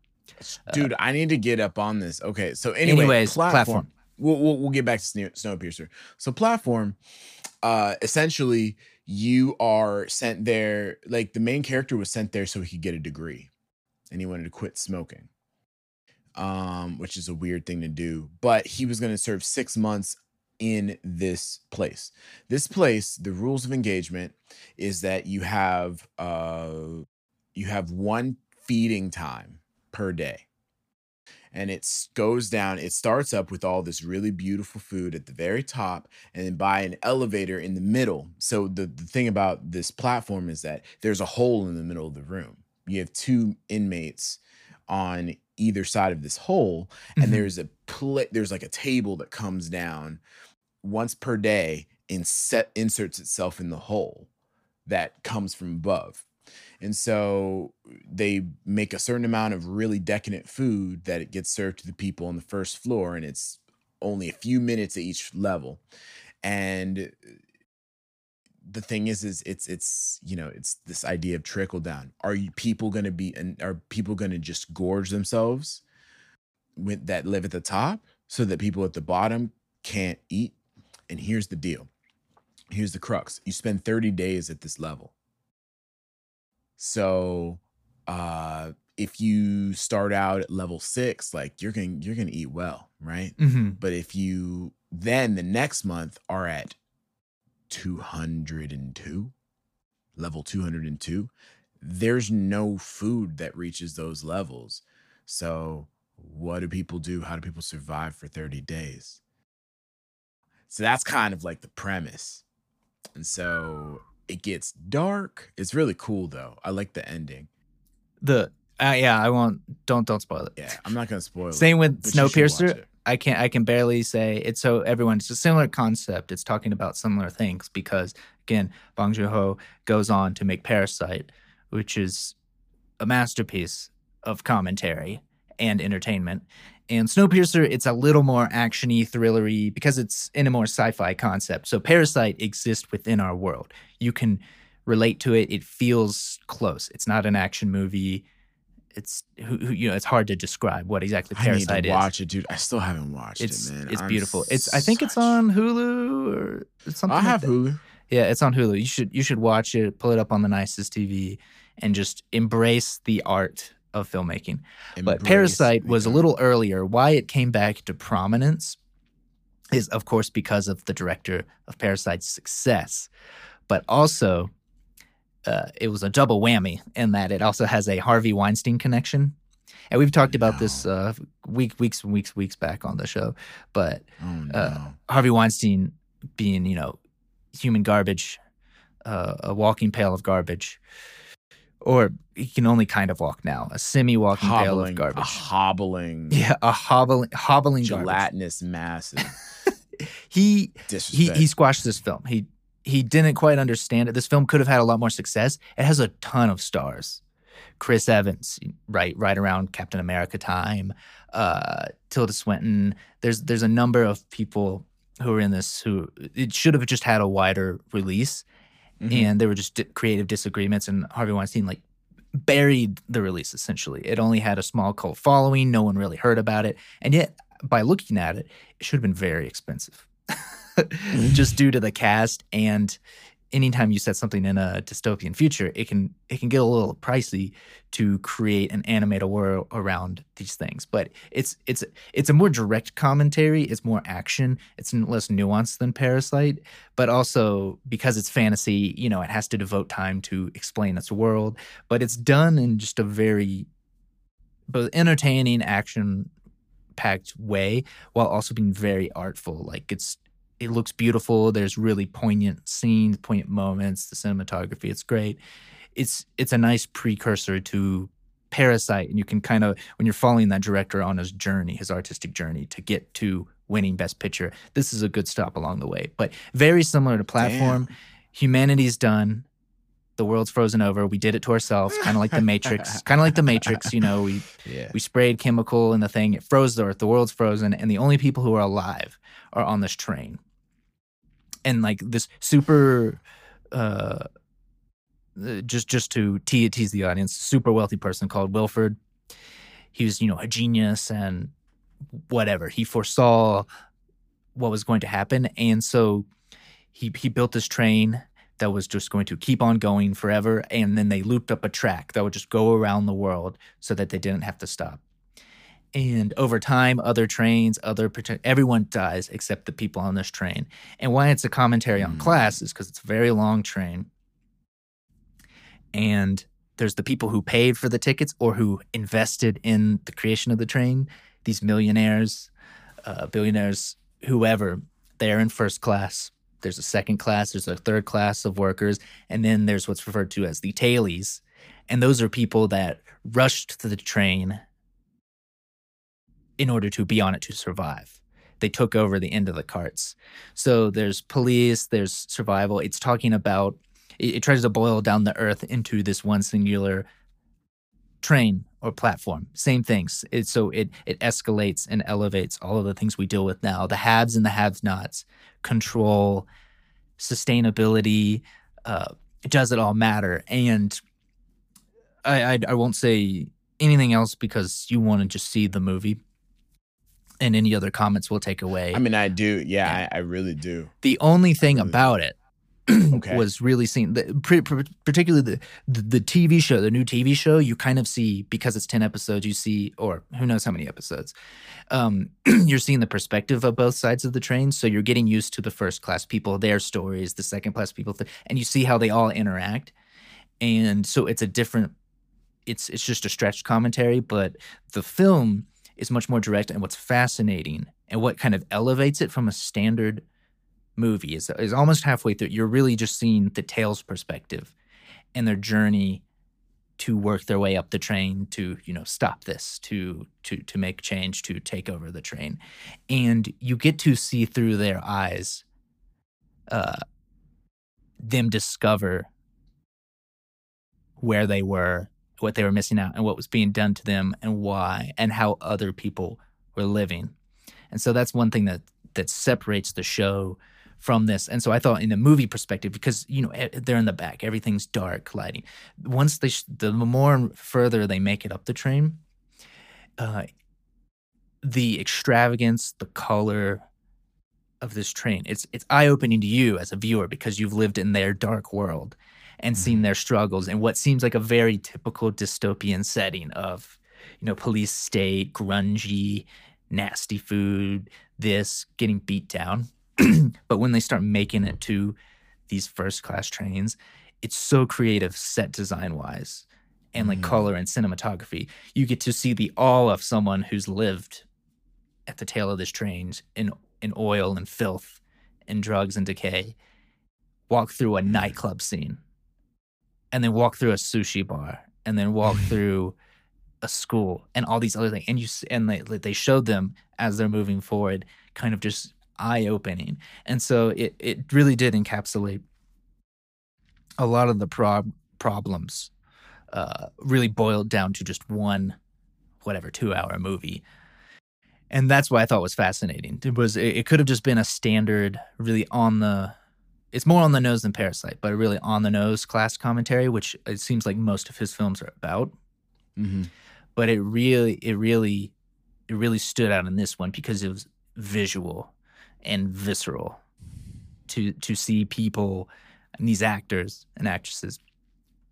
Dude, I need to get up on this. Okay, so anyways, Platform. We'll get back to Snowpiercer. So Platform, essentially, you are sent there. Like the main character was sent there so he could get a degree. And he wanted to quit smoking, which is a weird thing to do. But he was going to serve 6 months in this place. This place, the rules of engagement is that you have one feeding time per day. And it goes down, it starts up with all this really beautiful food at the very top and then by an elevator in the middle. So the thing about this platform is that there's a hole in the middle of the room. You have two inmates on either side of this hole, and there's a there's like a table that comes down once per day and inserts itself in the hole that comes from above. And so they make a certain amount of really decadent food that it gets served to the people on the first floor, and it's only a few minutes at each level. And the thing is it's you know, it's this idea of trickle down. Are people going to just gorge themselves with that live at the top so that people at the bottom can't eat? And here's the deal. Here's the crux. You spend 30 days at this level. So if you start out at level 6, like you're going to eat well, right? Mm-hmm. But if you then the next month are at 202, level 202, there's no food that reaches those levels. So what do people do? How do people survive for 30 days? So that's kind of like the premise. And so it gets dark. It's really cool though. I like the ending. I won't. Don't spoil it. Yeah, I'm not gonna spoil it. Same with Snowpiercer. I can barely say it's so everyone. It's a similar concept. It's talking about similar things because again, Bong Joon-ho goes on to make Parasite, which is a masterpiece of commentary and entertainment. And Snowpiercer, it's a little more action-y, thriller-y, because it's in a more sci-fi concept. So Parasite exists within our world. You can relate to it. It feels close. It's not an action movie. It's it's hard to describe what exactly Parasite is. I need to watch it, dude. I still haven't watched it, man. It's beautiful. I think it's on Hulu or something. I have Hulu. Yeah, it's on Hulu. You should watch it, pull it up on the nicest TV, and just embrace the art of filmmaking. But Parasite was a little earlier. Why it came back to prominence is, of course, because of the director of Parasite's success. But also, it was a double whammy in that it also has a Harvey Weinstein connection. And we've talked about this weeks back on the show. But Harvey Weinstein being, human garbage, a walking pail of garbage. Or he can only kind of walk now. A semi-walking pail of garbage. A hobbling gelatinous mass. He squashed this film. He didn't quite understand it. This film could have had a lot more success. It has a ton of stars. Chris Evans, right around Captain America time. Tilda Swinton. There's a number of people who are in this who it should have just had a wider release. Mm-hmm. And there were just creative disagreements, and Harvey Weinstein buried the release essentially. It only had a small cult following. No one really heard about it. And yet, by looking at it, it should have been very expensive just due to the cast. And anytime you set something in a dystopian future, it can get a little pricey to create an animated world around these things. But it's a more direct commentary. It's more action. It's less nuanced than Parasite. But also because it's fantasy, it has to devote time to explain its world. But it's done in just a very both entertaining, action-packed way, while also being very artful. It looks beautiful. There's really poignant scenes, poignant moments. The cinematography, it's great. It's a nice precursor to Parasite, and you can kind of, when you're following that director on his journey, his artistic journey to get to winning Best Picture, this is a good stop along the way. But very similar to Platform. Damn. Humanity's done. The world's frozen over. We did it to ourselves, kind of like the Matrix. We sprayed chemical in the thing. It froze the earth. The world's frozen, and the only people who are alive are on this train. And this super, just to tease the audience, super wealthy person called Wilford. He was, a genius and whatever. He foresaw what was going to happen. And so he built this train that was just going to keep on going forever. And then they looped up a track that would just go around the world so that they didn't have to stop. And over time, other trains, everyone dies except the people on this train. And why it's a commentary on class is because it's a very long train. And there's the people who paid for the tickets or who invested in the creation of the train. These millionaires, billionaires, whoever, they're in first class. There's a second class. There's a third class of workers. And then there's what's referred to as the tailies. And those are people that rushed to the train in order to be on it to survive. They took over the end of the carts. So there's police, there's survival. It's talking about, it tries to boil down the earth into this one singular train or platform. Same things. So it escalates and elevates all of the things we deal with now. The haves and the have-nots, control, sustainability, does it all matter? And I won't say anything else because you want to just see the movie. And any other comments we'll take away. I mean, I do. Yeah, I really do. The only thing about it was really seen, particularly the TV show, the new TV show, you kind of see, because it's 10 episodes, you see, or who knows how many episodes, you're seeing the perspective of both sides of the train. So you're getting used to the first class people, their stories, the second class people, and you see how they all interact. And so it's a different, it's just a stretched commentary, but the film is much more direct, and what's fascinating and what kind of elevates it from a standard movie is almost halfway through. You're really just seeing the tale's perspective and their journey to work their way up the train to, you know, stop this, to make change, to take over the train. And you get to see through their eyes them discover where they were, what they were missing out, and what was being done to them, and why, and how other people were living. And so that's one thing that separates the show from this. And so I thought in the movie perspective, because, you know, they're in the back, everything's dark, lighting. Once the more and further they make it up the train, the extravagance, the color of this train, it's eye-opening to you as a viewer because you've lived in their dark world and seen their struggles and what seems like a very typical dystopian setting of, you know, police state, grungy, nasty food, this, getting beat down. But when they start making it to these first-class trains, it's so creative set design-wise and, like, color and cinematography. You get to see the all of someone who's lived at the tail of this train in oil and filth and drugs and decay walk through a nightclub scene. And then walk through a sushi bar, and then walk through a school, and all these other things. And they showed them as they're moving forward, kind of just eye-opening. And so it really did encapsulate a lot of the problems, really boiled down to just one, 2-hour movie. And that's what I thought was fascinating. It could have just been a standard, really it's more on the nose than Parasite, but really on the nose class commentary, which it seems like most of his films are about. Mm-hmm. But it really stood out in this one because it was visual and visceral to see people and these actors and actresses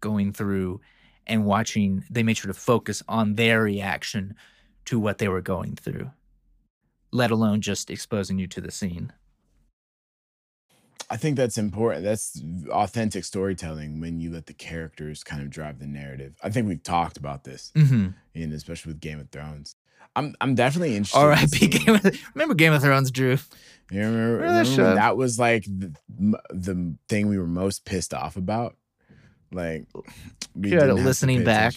going through and watching. They made sure to focus on their reaction to what they were going through, let alone just exposing you to the scene. I think that's important. That's authentic storytelling when you let the characters kind of drive the narrative. I think we've talked about this, and especially with Game of Thrones. I'm definitely interested. R.I.P. Remember Game of Thrones, Drew? You remember that show? That was like the thing we were most pissed off about. Like, listening back,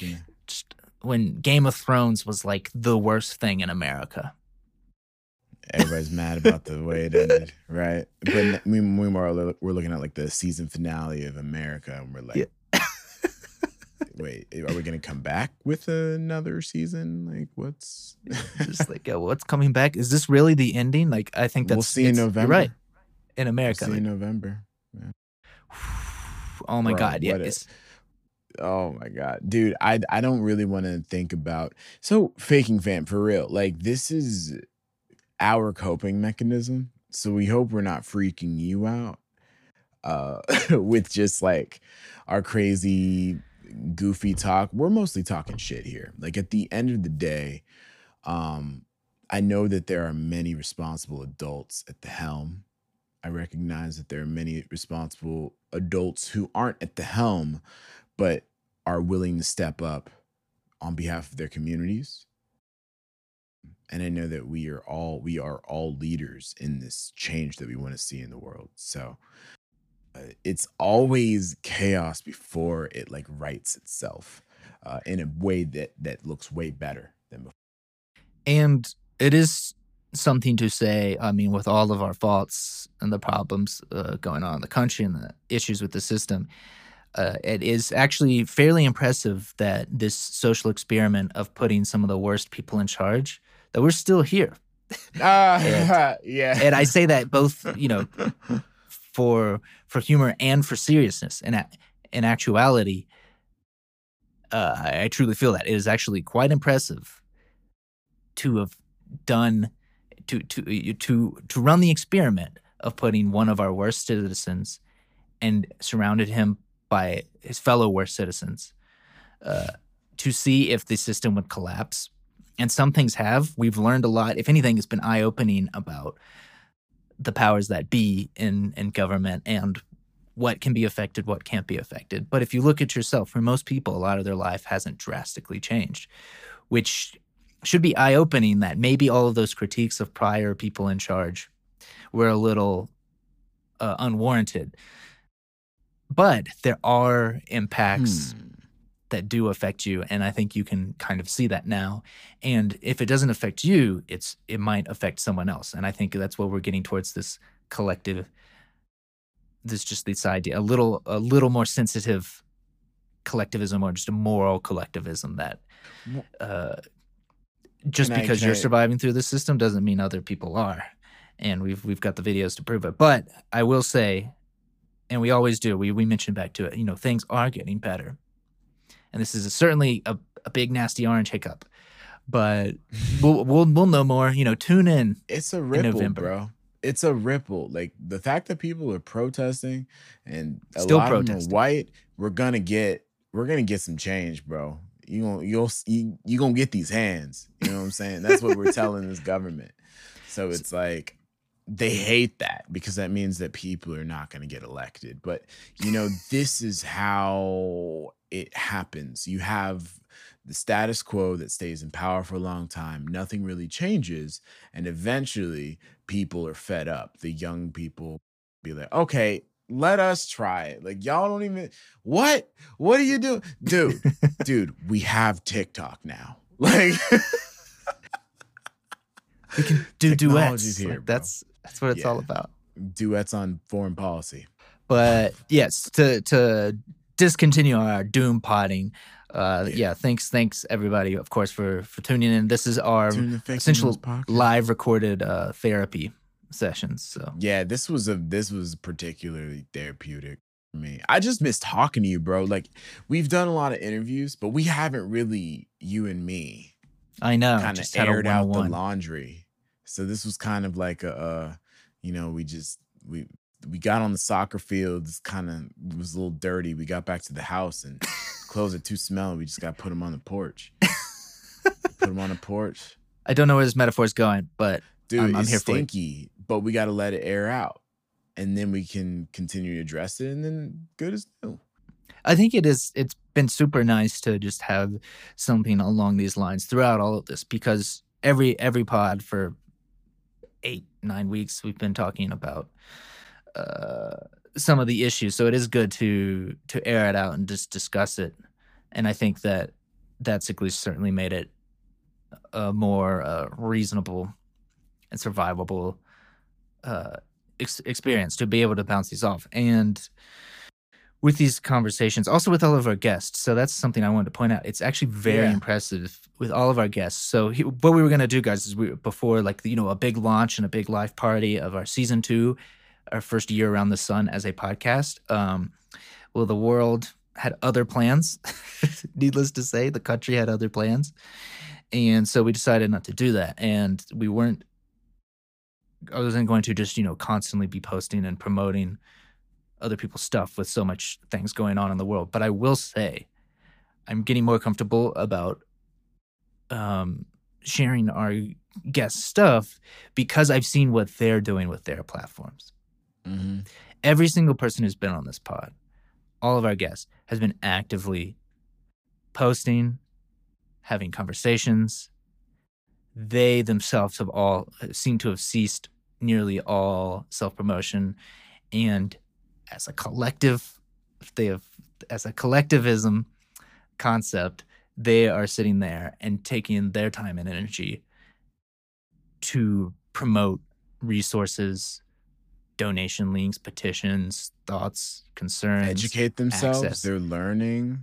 just when Game of Thrones was like the worst thing in America. Everybody's mad about the way it ended, right? But we're looking at like the season finale of America, and we're like, "Wait, are we going to come back with another season? Like, what's just like what's coming back? Is this really the ending? Like, I think we'll see in November, right? In America, we'll see in November. Yeah. Oh my God, yeah. Oh my God, dude, I don't really want to think about Faking Fam for real. Like, this is our coping mechanism, so we hope we're not freaking you out with just like our crazy goofy talk. We're mostly talking shit here. Like, at the end of the day, I know that there are many responsible adults at the helm. I recognize that there are many responsible adults who aren't at the helm, but are willing to step up on behalf of their communities. And I know that we are all leaders in this change that we want to see in the world. So it's always chaos before it like rights itself in a way that looks way better than before. And it is something to say, I mean, with all of our faults and the problems going on in the country and the issues with the system, it is actually fairly impressive that this social experiment of putting some of the worst people in charge, that we're still here. And I say that both, you know, for humor and for seriousness. And in actuality, I truly feel that it is actually quite impressive to have done to run the experiment of putting one of our worst citizens and surrounded him by his fellow worst citizens to see if the system would collapse. And some things have. We've learned a lot. If anything, it's been eye-opening about the powers that be in government and what can be affected, what can't be affected. But if you look at yourself, for most people, a lot of their life hasn't drastically changed, which should be eye-opening that maybe all of those critiques of prior people in charge were a little unwarranted. But there are impacts that do affect you, and I think you can kind of see that now. And if it doesn't affect you, it might affect someone else. And I think that's what we're getting towards this collective, this idea, a little more sensitive collectivism, or just a moral collectivism that just because you're surviving through the system doesn't mean other people are. And we've got the videos to prove it. But I will say, and we always do, we mention back to it, you know, things are getting better. And this is certainly a big nasty orange hiccup, but we'll know more. You know, tune in. It's a ripple, bro. It's a ripple. Like the fact that people are protesting and a lot of them are white, we're gonna get some change, bro. You're gonna get these hands. You know what I'm saying? That's what we're telling this government. So it's like, they hate that because that means that people are not going to get elected. But, you know, this is how it happens. You have the status quo that stays in power for a long time. Nothing really changes. And eventually people are fed up. The young people be like, okay, let us try it. Like, y'all don't even, what are you doing? Dude, we have TikTok now. Like, we can do duets. Here, like, that's what it's all about. Duets on foreign policy. But yes, to discontinue our doom potting. Thanks everybody, of course, for tuning in. This is our essential live recorded therapy sessions. So yeah, this was particularly therapeutic for me. I just miss talking to you, bro. Like, we've done a lot of interviews, but we haven't really, you and me, I know, kind of aired out the laundry. So this was kind of like a, you know, we got on the soccer field. This kind of was a little dirty. We got back to the house and clothes are too smelly. We just got to put them on the porch. I don't know where this metaphor is going, but dude, I'm here stinky, for it. But we got to let it air out, and then we can continue to address it, and then good as new. I think it is. It's been super nice to just have something along these lines throughout all of this, because every pod for 8-9 weeks we've been talking about some of the issues. So it is good to air it out and just discuss it. And I think that's at least certainly made it a more reasonable and survivable experience to be able to bounce these off. And with these conversations, also with all of our guests. So that's something I wanted to point out. It's actually very impressive with all of our guests. So what we were going to do, guys, is before, like, you know, a big launch and a big live party of our season 2, our first year around the sun as a podcast, well, the world had other plans. Needless to say, the country had other plans. And so we decided not to do that. And I wasn't going to just, you know, constantly be posting and promoting other people's stuff with so much things going on in the world. But I will say, I'm getting more comfortable about sharing our guest stuff because I've seen what they're doing with their platforms. Mm-hmm. Every single person who's been on this pod, all of our guests, has been actively posting, having conversations. They themselves have all seemed to have ceased nearly all self-promotion, and as a collective, they have, as a collectivism concept, they are sitting there and taking their time and energy to promote resources, donation links, petitions, thoughts, concerns, educate themselves. Access. They're learning.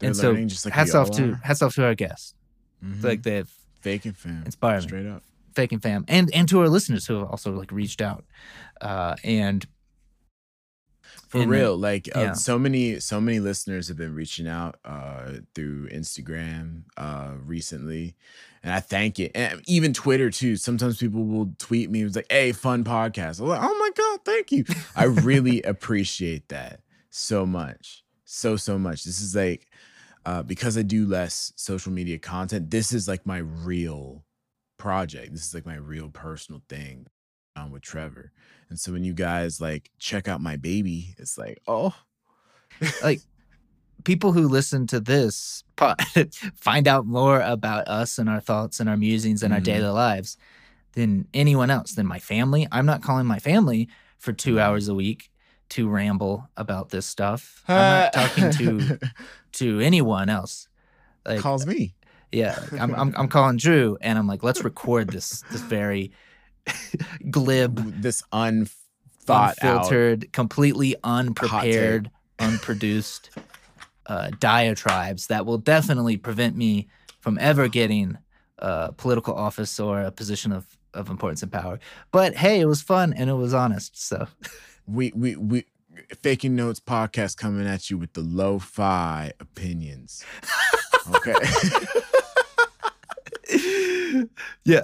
They're and learning so just like hats off to our guests. Mm-hmm. Like they've Faking Fam inspired straight me. Up. Faking Fam and to our listeners who have also like reached out and. For and real, like yeah. so many listeners have been reaching out through Instagram recently, and I thank it. And even Twitter too. Sometimes people will tweet me, it was like, "Hey, fun podcast." I'm like, "Oh my god, thank you." I really appreciate that so much, so much. This is like because I do less social media content. This is like my real project. This is like my real personal thing. With Trevor, and so when you guys like check out my baby, it's like, oh, like people who listen to this pod find out more about us and our thoughts and our musings and our daily lives than anyone else, than my family. I'm not calling my family for 2 hours a week to ramble about this stuff. I'm not talking to anyone else. Like, calls me. Yeah, I'm calling Drew, and I'm like, let's record this very. glib, this unfiltered, out, completely unprepared, unproduced diatribes that will definitely prevent me from ever getting political office or a position of importance and power. But hey, it was fun and it was honest. So we Faking Notes podcast coming at you with the lo-fi opinions. Okay. Yeah.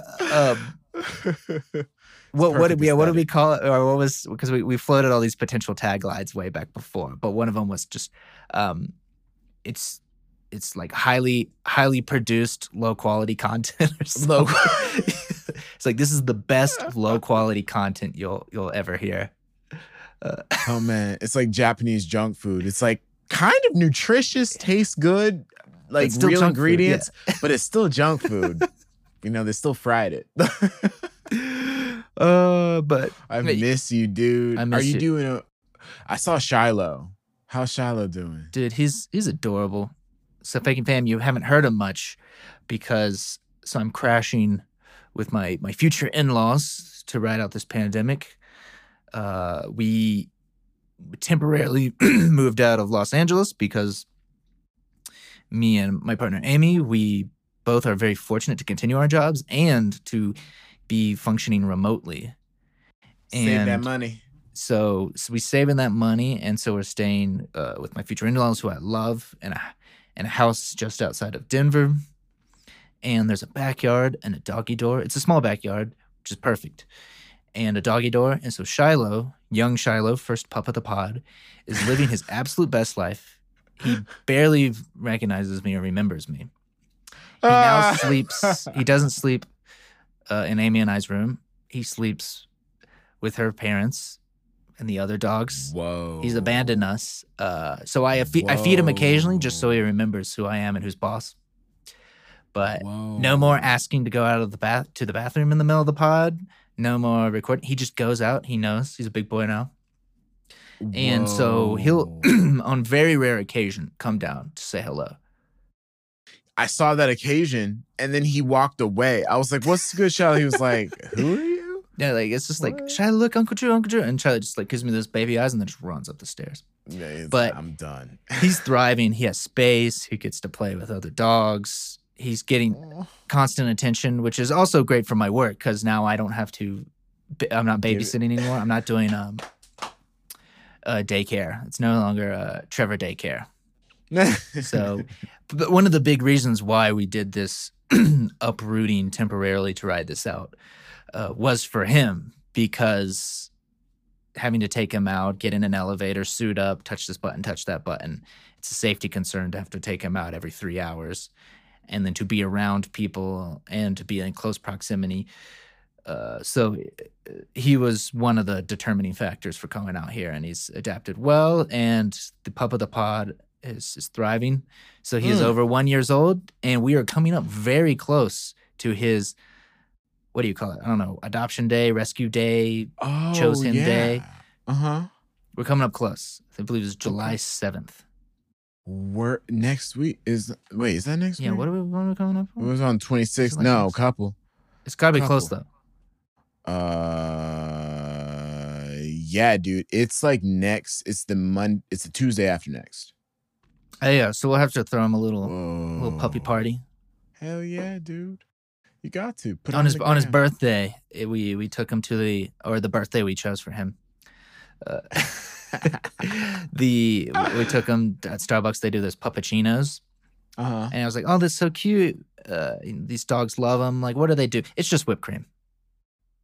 What did we call it? Or what was, because we floated all these potential taglines way back before, but one of them was just it's like highly produced low quality content or something. It's like, this is the best low quality content you'll ever hear. Oh man, it's like Japanese junk food. It's like kind of nutritious, tastes good, like real ingredients, food, yeah. But it's still junk food. You know, they still fried it. But I miss you, dude. I miss Are you doing a... I saw Shiloh. How's Shiloh doing? Dude, he's adorable. So Faking Fam, you haven't heard him much because... So I'm crashing with my future in-laws to ride out this pandemic. We temporarily moved out of Los Angeles because me and my partner Amy, we... both are very fortunate to continue our jobs and to be functioning remotely. And save that money. So we're saving that money, and so we're staying with my future in-laws, who I love, in a house just outside of Denver. And there's a backyard and a doggy door. It's a small backyard, which is perfect, and a doggy door. And so Shiloh, young Shiloh, first pup of the pod, is living his absolute best life. He barely recognizes me or remembers me. He now sleeps. He doesn't sleep in Amy and I's room. He sleeps with her parents and the other dogs. Whoa! He's abandoned us. So I feed him occasionally just so he remembers who I am and who's boss. But Whoa. No more asking to go out of the bathroom in the middle of the pod. No more recording. He just goes out. He knows he's a big boy now, and Whoa. So he'll on very rare occasion come down to say hello. I saw that occasion, and then he walked away. I was like, what's good, Shiloh? He was like, who are you? Yeah, like, it's just what? Like, Shiloh, look, Uncle Drew. And Shiloh just, like, gives me those baby eyes and then just runs up the stairs. Yeah, but I'm done. He's thriving. He has space. He gets to play with other dogs. He's getting constant attention, which is also great for my work because now I don't have to – I'm not babysitting anymore. I'm not doing daycare. It's no longer Trevor daycare. So but one of the big reasons why we did this uprooting temporarily to ride this out was for him, because having to take him out, get in an elevator, suit up, touch this button, touch that button, it's a safety concern to have to take him out every 3 hours. and then to be around people and to be in close proximity. So he was one of the determining factors for coming out here, and he's adapted well, and the pup of the pod is thriving. So he is over 1 year old, and we are coming up very close to his, what do you call it? I don't know, adoption day, rescue day, day. Uh-huh. We're coming up close. I believe it's July 7th. We're next week is, wait, is that next week? Yeah, what are we coming up for? It was on 26th. No, couple. It's got to be close, though. Yeah, dude. It's like next. It's the Tuesday after next. Oh, yeah, so we'll have to throw him a little puppy party. Hell yeah, dude. You got to. Put on his birthday, we took him to the birthday we chose for him. We took him at Starbucks. They do those puppuccinos. Uh-huh. And I was like, oh, that's so cute. These dogs love them. Like, what do they do? It's just whipped cream.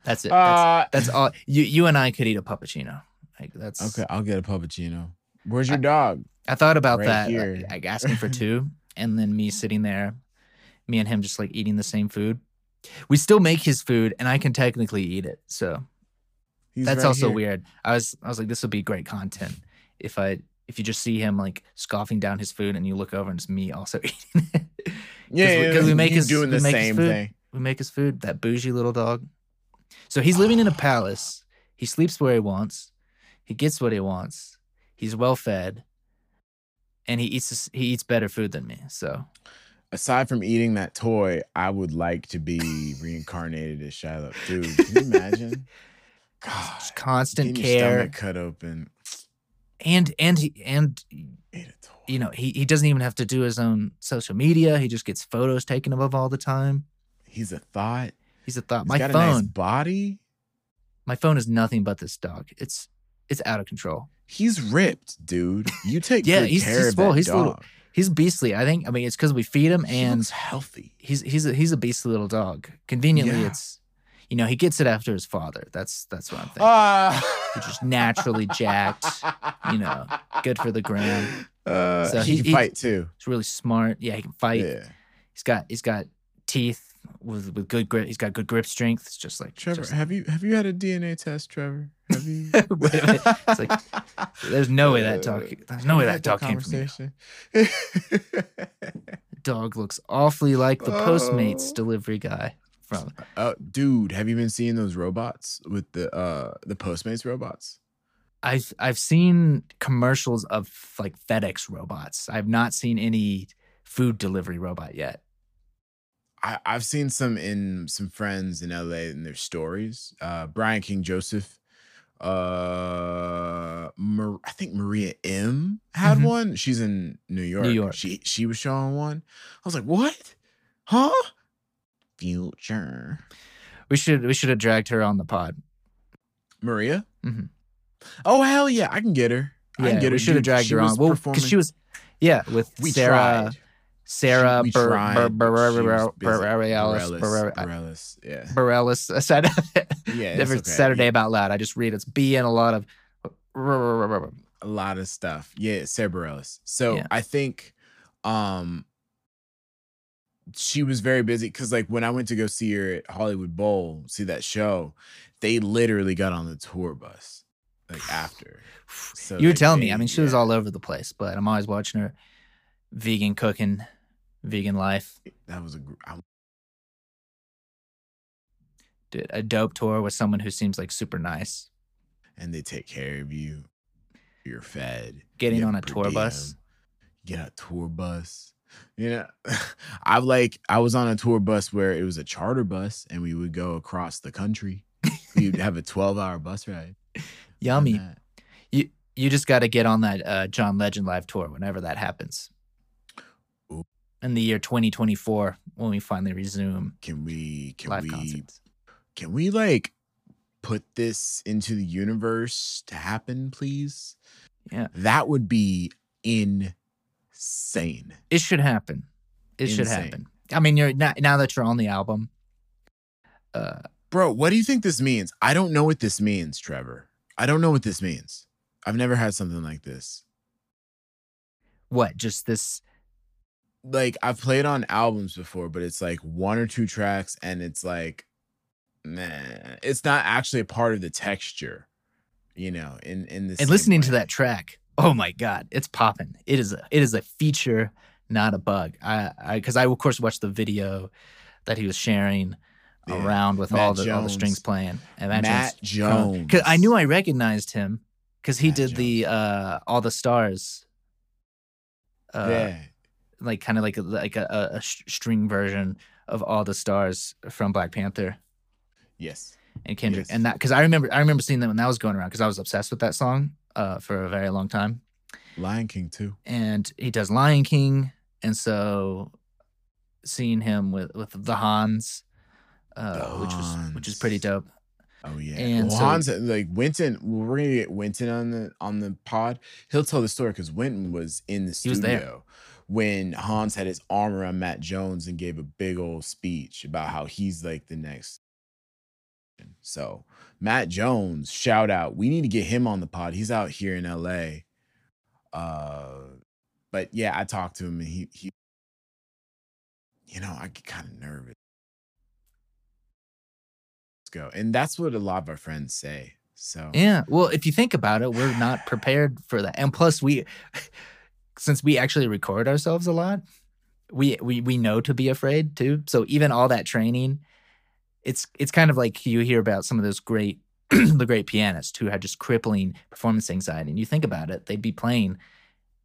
That's it. That's all. You and I could eat a puppuccino. Like, that's okay. I'll get a puppuccino. Where's your dog? I thought about that. Like asking for two, and then me sitting there, me and him just like eating the same food. We still make his food, and I can technically eat it. So that's also weird. I was like, this would be great content if you just see him like scoffing down his food, and you look over and it's me also eating it. Yeah, because we make his food. That bougie little dog. So he's living in a palace. He sleeps where he wants. He gets what he wants. He's well fed, and he eats better food than me. So, aside from eating that toy, I would like to be reincarnated as Shiloh. Dude, can you imagine? God, just constant care. Stomach cut open. And you know, he doesn't even have to do his own social media. He just gets photos taken of all the time. He's a thought. He's got a nice body. My phone is nothing but this dog. It's out of control. He's ripped, dude. You take good care of that dog. He's beastly. I think. I mean, it's because we feed him, and he looks healthy. He's a beastly little dog. Conveniently, it's, you know, he gets it after his father. That's what I'm thinking. He's just naturally jacked. You know, good for the ground. So he can fight too. He's really smart. Yeah, he can fight. Yeah. He's got teeth. With good grip, he's got good grip strength. It's just like Trevor. Have you had a DNA test, Trevor? Have you? Wait a minute. It's like there's no way that dog came from you. Dog looks awfully like the Postmates delivery guy from. Dude, have you been seeing those robots with the Postmates robots? I've seen commercials of like FedEx robots. I've not seen any food delivery robot yet. I've seen some in some friends in LA in their stories. Brian King Joseph, I think Maria M had one. She's in New York. She was showing one. I was like, what? Huh? Future. We should have dragged her on the pod. Maria? Mm-hmm. Oh hell yeah! I can get her. Yeah, I can get her. We should have dragged her on. Well, because she was, yeah, with Sarah. Sarah Bareilles. Yeah. Bareilles. Every Saturday About Loud. I just read it's B and a lot of stuff. Yeah, Sarah Bareilles. So yeah. I think she was very busy because like when I went to go see her at Hollywood Bowl, see that show, they literally got on the tour bus like after. So you were telling me. I mean, she was all over the place, but I'm always watching her vegan cooking. Vegan life. That was a dope tour with someone who seems like super nice. And they take care of you. You're fed. Getting on a tour bus. Get a tour bus. You know, I was on a tour bus where it was a charter bus and we would go across the country. You'd have a 12-hour bus ride. Yummy. You just got to get on that John Legend live tour whenever that happens. In the year 2024, when we finally resume, can we concerts. Can we like put this into the universe to happen, please? Yeah, that would be insane. It should happen. It should happen. I mean, you're now that you're on the album, bro. What do you think this means? I don't know what this means, Trevor. I don't know what this means. I've never had something like this. What? Just this. like I've played on albums before, but it's like one or two tracks and it's like, man, it's not actually a part of the texture, you know, in this. And listening to that track, oh my God, it's popping. It is a feature, not a bug. Because I of course watched the video that he was sharing around with all the strings playing. And Matt Jones. Because I knew I recognized him because he did the All the Stars. Like kind of like a string version of All the Stars from Black Panther. Yes. And Kendrick. Yes. And that, because I remember seeing that when that was going around, because I was obsessed with that song for a very long time. Lion King too. And he does Lion King, and so seeing him with the Hans, which is pretty dope. Oh yeah. And Hans, like Wynton, we're gonna get Wynton on the pod. He'll tell the story because Wynton was in the studio. He was there when Hans had his arm around Matt Jones and gave a big old speech about how he's like the next. So Matt Jones, shout out. We need to get him on the pod. He's out here in LA. But yeah, I talked to him and he you know, I get kind of nervous. Let's go. And that's what a lot of our friends say. So yeah, well, if you think about it, we're not prepared for that. And plus since we actually record ourselves a lot, we know to be afraid too. So even all that training, it's kind of like you hear about some of those great pianists who had just crippling performance anxiety. And you think about it, they'd be playing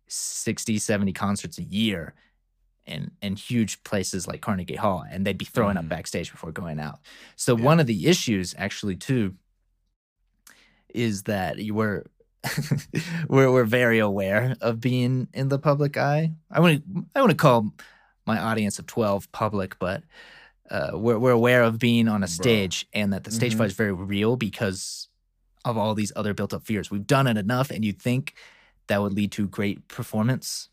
60, 70 concerts a year in huge places like Carnegie Hall, and they'd be throwing up backstage before going out. So one of the issues actually too is that we're very aware of being in the public eye. I want to call my audience of 12 public, but we're aware of being on a stage and that the stage fright is very real because of all these other built-up fears. We've done it enough, and you'd think that would lead to great performance.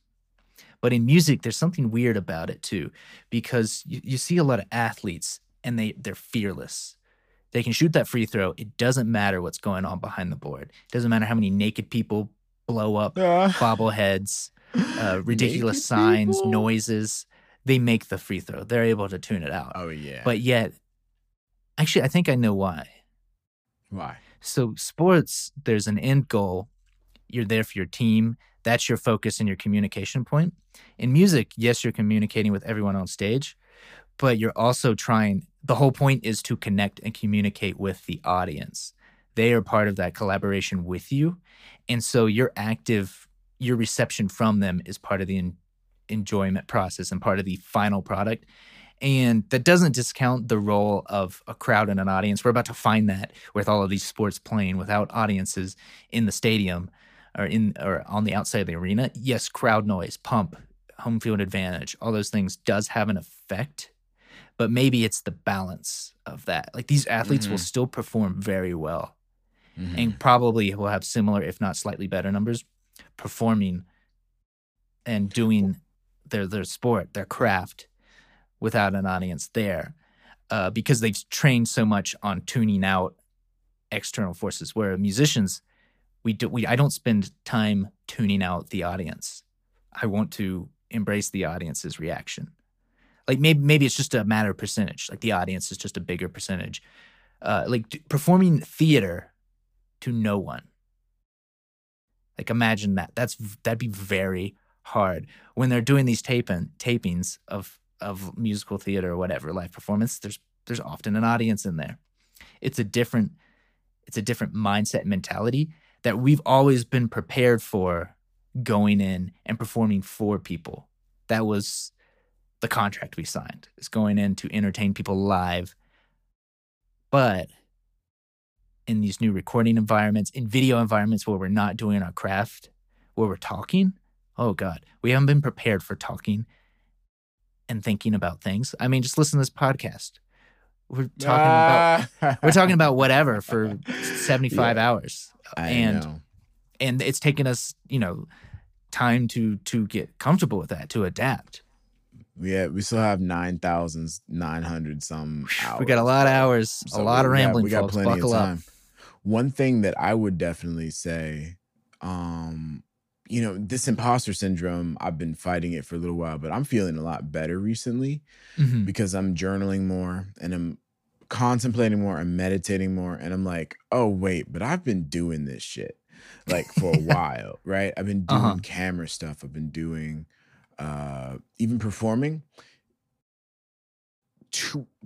But in music, there's something weird about it too, because you see a lot of athletes and they're fearless. They can shoot that free throw. It doesn't matter what's going on behind the board. It doesn't matter how many naked people blow up bobbleheads, ridiculous signs, noises. They make the free throw. They're able to tune it out. Oh, yeah. But yet, actually, I think I know why. Why? So sports, there's an end goal. You're there for your team. That's your focus and your communication point. In music, yes, you're communicating with everyone on stage, but you're also trying. The whole point is to connect and communicate with the audience. They are part of that collaboration with you. And so your reception from them is part of the enjoyment process and part of the final product. And that doesn't discount the role of a crowd and an audience. We're about to find that with all of these sports playing without audiences in the stadium or on the outside of the arena. Yes, crowd noise, pump, home field advantage, all those things does have an effect, but maybe it's the balance of that. Like these athletes will still perform very well and probably will have similar, if not slightly better numbers performing and doing their sport, their craft without an audience there because they've trained so much on tuning out external forces, where musicians, I don't spend time tuning out the audience. I want to embrace the audience's reaction. Like maybe it's just a matter of percentage. Like the audience is just a bigger percentage. Like performing theater to no one. Like imagine that. That'd be very hard. When they're doing these tapings of musical theater or whatever, live performance, there's often an audience in there. It's a different mindset and mentality that we've always been prepared for going in and performing for people. That was the contract we signed, is going in to entertain people live. But in these new recording environments, in video environments where we're not doing our craft, where we're talking, oh God, we haven't been prepared for talking and thinking about things. I mean, just listen to this podcast. We're talking about whatever for 75 hours. And it's taken us, you know, time to get comfortable with that, to adapt. Yeah, we still have 9,900 some hours. We got a lot of hours, so a lot of rambling. We got folks. Plenty Buckle of time. Up. One thing that I would definitely say, you know, this imposter syndrome, I've been fighting it for a little while, but I'm feeling a lot better recently mm-hmm. because I'm journaling more and I'm contemplating more and meditating more. And I'm like, oh, wait, but I've been doing this shit like for a while, right? I've been doing camera stuff. I've been doing even performing.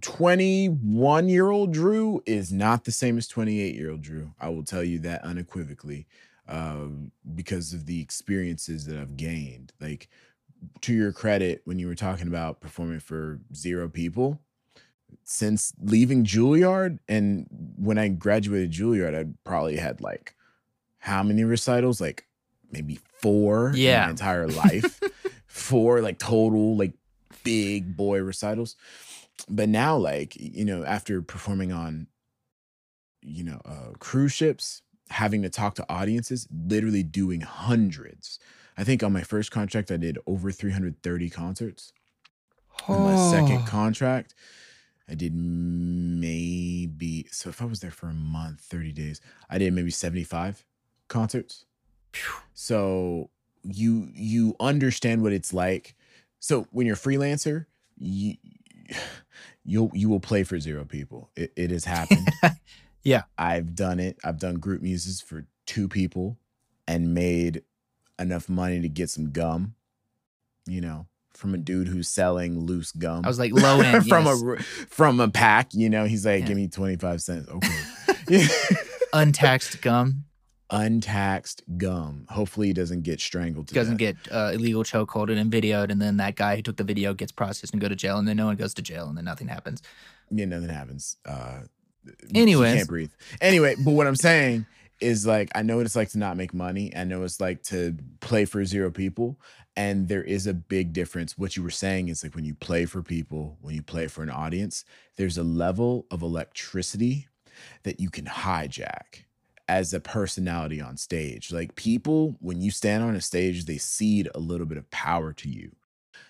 21-year-old Drew is not the same as 28-year-old Drew. I will tell you that unequivocally. Because of the experiences that I've gained. Like, to your credit, when you were talking about performing for 0 people, since leaving Juilliard, and when I graduated Juilliard, I probably had like how many recitals? Like maybe 4 in my entire life. 4 like total, like big boy recitals. But now, like, you know, after performing on, you know, cruise ships, having to talk to audiences, literally doing hundreds. I think on my first contract, I did over 330 concerts. On my second contract, I did maybe, so if I was there for a month, 30 days, I did maybe 75 concerts. So you understand what it's like. So when you're a freelancer, you will play for 0 people. It has happened. Yeah, I've done it. I've done group muses for 2 people and made enough money to get some gum, you know, from a dude who's selling loose gum. I was like, low end. from a pack, you know, he's like, give me 25 cents. Okay. Untaxed gum. Untaxed gum. Hopefully he doesn't get strangled to doesn't death. Get illegal chokeholded and videoed. And then that guy who took the video gets processed and go to jail. And then no one goes to jail and then nothing happens. Yeah, nothing happens. Anyways. Can't breathe. Anyway, but what I'm saying is, like, I know what it's like to not make money. I know it's like to play for 0 people. And there is a big difference. What you were saying is, like, when you play for people, when you play for an audience, there's a level of electricity that you can hijack as a personality on stage. Like, people, when you stand on a stage, they cede a little bit of power to you.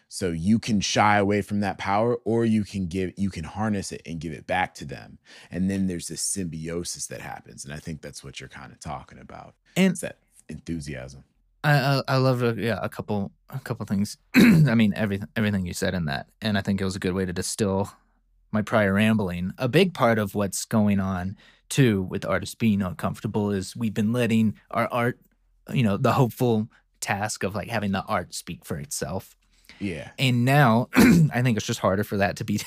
So you can shy away from that power, or you can harness it and give it back to them. And then there's this symbiosis that happens. And I think that's what you're kind of talking about. And it's that enthusiasm. I love a couple things. I mean, everything you said in that. And I think it was a good way to distill my prior rambling. A big part of what's going on too with artists being uncomfortable is we've been letting our art, you know, the hopeful task of like having the art speak for itself. Yeah. And now I think it's just harder for that to be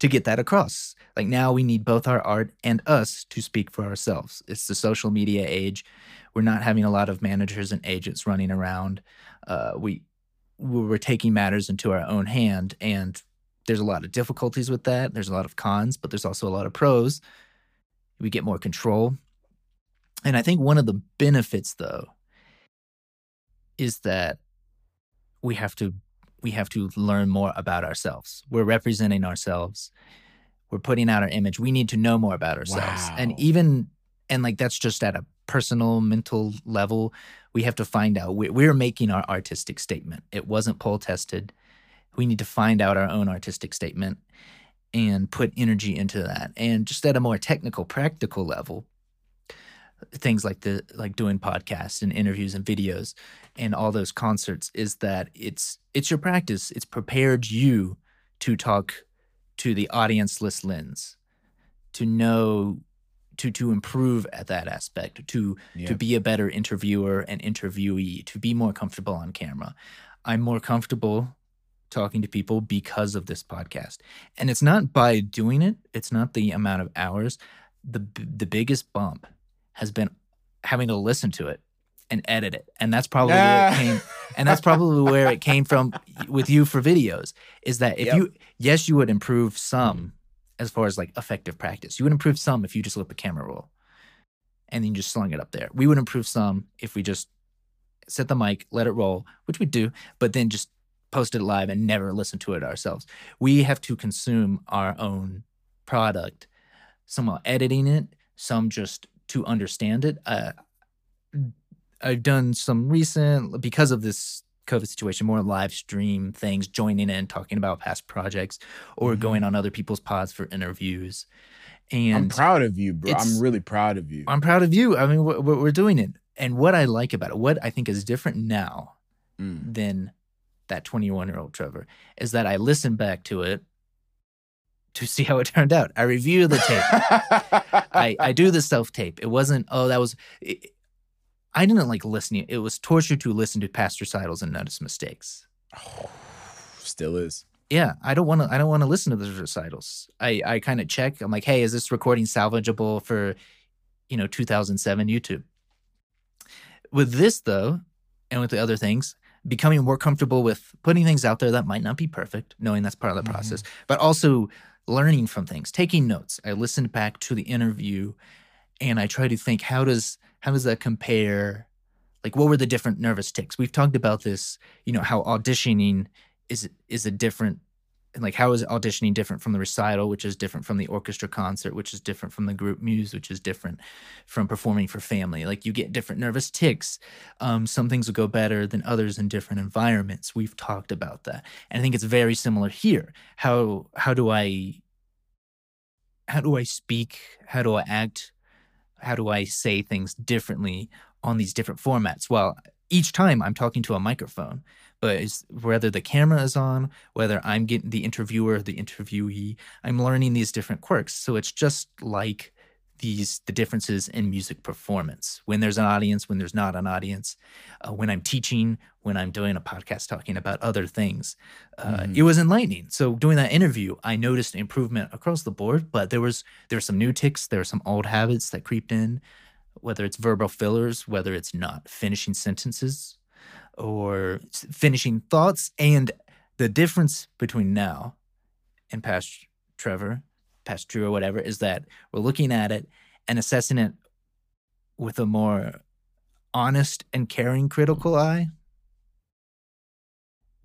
to get that across. Like, now we need both our art and us to speak for ourselves. It's the social media age. We're not having a lot of managers and agents running around. We're taking matters into our own hand, and there's a lot of difficulties with that. There's a lot of cons, but there's also a lot of pros. We get more control. And I think one of the benefits, though, is that we have to learn more about ourselves. We're representing ourselves. We're putting out our image. We need to know more about ourselves. Wow. And like, that's just at a personal, mental level. We have to find out. We're making our artistic statement. It wasn't poll tested. We need to find out our own artistic statement and put energy into that. And just at a more technical, practical level, things like doing podcasts and interviews and videos and all those concerts is that it's your practice. It's prepared you to talk to the audience-less lens, to know, to improve at that aspect, to be a better interviewer and interviewee, to be more comfortable on camera. I'm more comfortable talking to people because of this podcast. And it's not by doing it. It's not the amount of hours. The biggest bump has been having to listen to it and edit it. And that's probably where it came from with you for videos, is that if you would improve some as far as like effective practice. You would improve some if you just looked the camera roll and then just slung it up there. We would improve some if we just set the mic, let it roll, which we do, but then just post it live and never listen to it ourselves. We have to consume our own product, some while editing it, some just to understand it. I've done some recent, because of this COVID situation, more live stream things, joining in, talking about past projects, or going on other people's pods for interviews. And I'm proud of you, bro. I'm really proud of you. I'm proud of you. I mean, we're doing it. And what I like about it, what I think is different now than that 21-year-old Trevor, is that I listened back to it to see how it turned out. I review the tape. I do the self-tape. It wasn't, oh, that was... I didn't like listening. It was torture to listen to past recitals and notice mistakes. Oh, still is. Yeah, I don't want to listen to those recitals. I kind of check. I'm like, hey, is this recording salvageable for, 2007 YouTube? With this, though, and with the other things, becoming more comfortable with putting things out there that might not be perfect, knowing that's part of the process, but also learning from things, taking notes. I listened back to the interview, and I try to think, how does that compare? Like, what were the different nervous tics? We've talked about this, how auditioning is a different, and like how is auditioning different from the recital, which is different from the orchestra concert, which is different from the group muse, which is different from performing for family. Like you get different nervous tics. Some things will go better than others in different environments. We've talked about that. And I think it's very similar here. How do I speak? How do I act? How do I say things differently on these different formats? Well, each time I'm talking to a microphone, but whether the camera is on, whether I'm getting the interviewer, the interviewee, I'm learning these different quirks. So it's just like the differences in music performance. When there's an audience, when there's not an audience, when I'm teaching, when I'm doing a podcast talking about other things. It was enlightening. So doing that interview, I noticed improvement across the board, but there were some new tics, there were some old habits that creeped in, whether it's verbal fillers, whether it's not finishing sentences or finishing thoughts. And the difference between now and past Trevor or whatever is that we're looking at it and assessing it with a more honest and caring critical eye,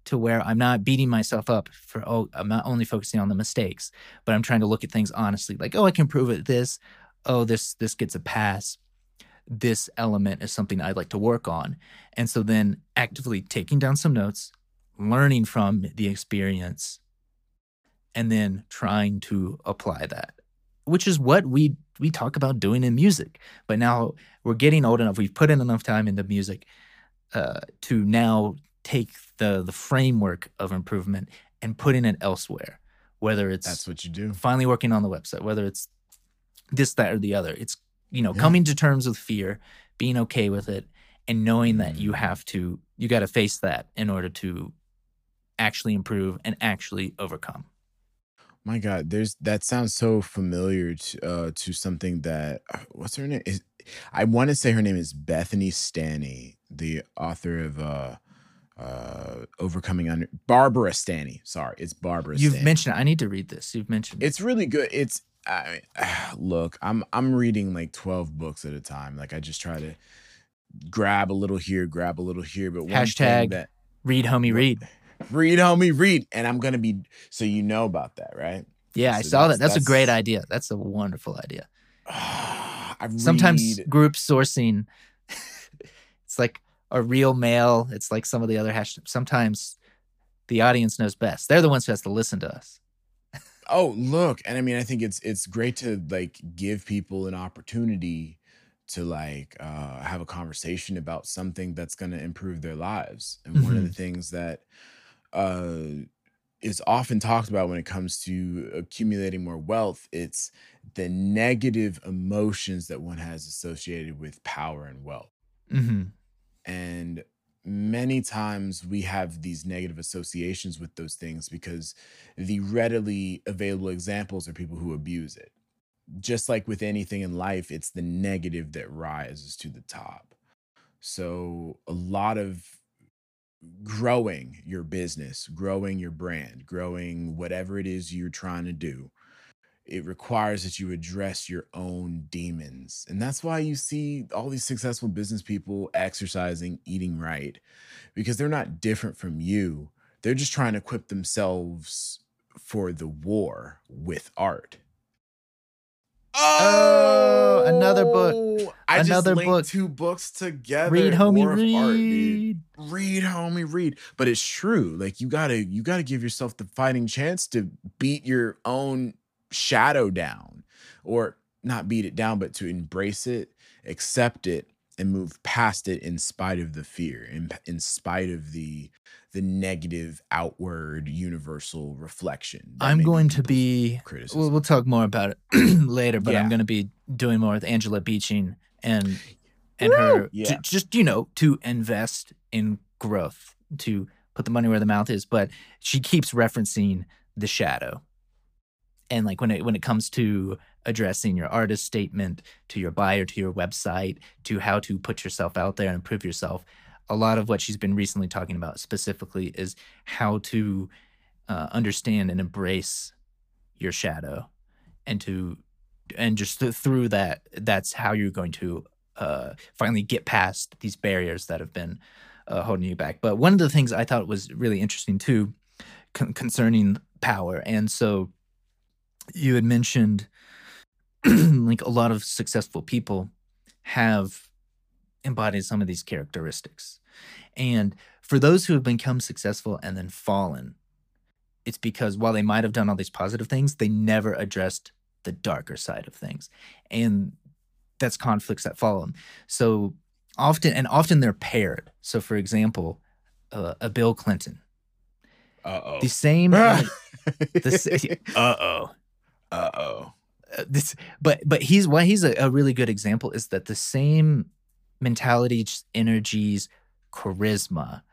to where I'm not beating myself up for, I'm not only focusing on the mistakes, but I'm trying to look at things honestly, like, I can improve at this. This gets a pass. This element is something I'd like to work on. And so then actively taking down some notes, learning from the experience, and then trying to apply that, which is what we talk about doing in music. But now we're getting old enough. We've put in enough time into music to now take the framework of improvement and putting it elsewhere, whether it's— That's what you do. Finally working on the website, whether it's this, that, or the other. It's coming to terms with fear, being okay with it, and knowing that you got to face that in order to actually improve and actually overcome. My God, that sounds so familiar to something that, what's her name? I want to say her name is Bethany Stanny, the author of Barbara Stanny. Sorry, it's Barbara Stanny. You've mentioned it. I need to read this. You've mentioned it. It's really good. It's, I mean, look, I'm reading like 12 books at a time. Like I just try to grab a little here, but # that, read homie read. Read homie read. And I'm gonna be, so you know about that, right? Yeah, so I saw that. That's a great idea. That's a wonderful idea. Sometimes group sourcing, it's like a real mail. It's like some of the other hashtags. Sometimes the audience knows best. They're the ones who has to listen to us. Oh, look. And I mean, I think it's great to like give people an opportunity to like have a conversation about something that's going to improve their lives. And one of the things that is often talked about when it comes to accumulating more wealth, it's the negative emotions that one has associated with power and wealth. Mm-hmm. And many times we have these negative associations with those things because the readily available examples are people who abuse it. Just like with anything in life, it's the negative that rises to the top. So a lot of growing your business, growing your brand, growing whatever it is you're trying to do, it requires that you address your own demons. And that's why you see all these successful business people exercising, eating right, because they're not different from you. They're just trying to equip themselves for the war with art. Oh, another book. I another just linked book. Two books together. Read, homie, war read. Of art, dude. Read, homie, read. But it's true. Like you gotta give yourself the fighting chance to beat your own shadow down, or not beat it down, but to embrace it, accept it, and move past it in spite of the fear, in spite of the negative outward universal reflection. I'm going to be, we'll talk more about it later, but yeah. I'm going to be doing more with Angela Beeching and her, yeah. Just, you know, to invest in growth, to put the money where the mouth is. But she keeps referencing The Shadow. And like when it comes to addressing your artist statement, to your buyer, to your website, to how to put yourself out there and improve yourself, a lot of what she's been recently talking about specifically is how to understand and embrace your shadow, and just through that, that's how you're going to finally get past these barriers that have been holding you back. But one of the things I thought was really interesting too, concerning power, and so you had mentioned like a lot of successful people have embodied some of these characteristics. And for those who have become successful and then fallen, it's because while they might have done all these positive things, they never addressed the darker side of things. And that's conflicts that follow them. So often they're paired. So for example, a Bill Clinton. Uh-oh. The same. Uh-oh. Uh-oh. But he's a really good example is that the same mentality, energies, charisma,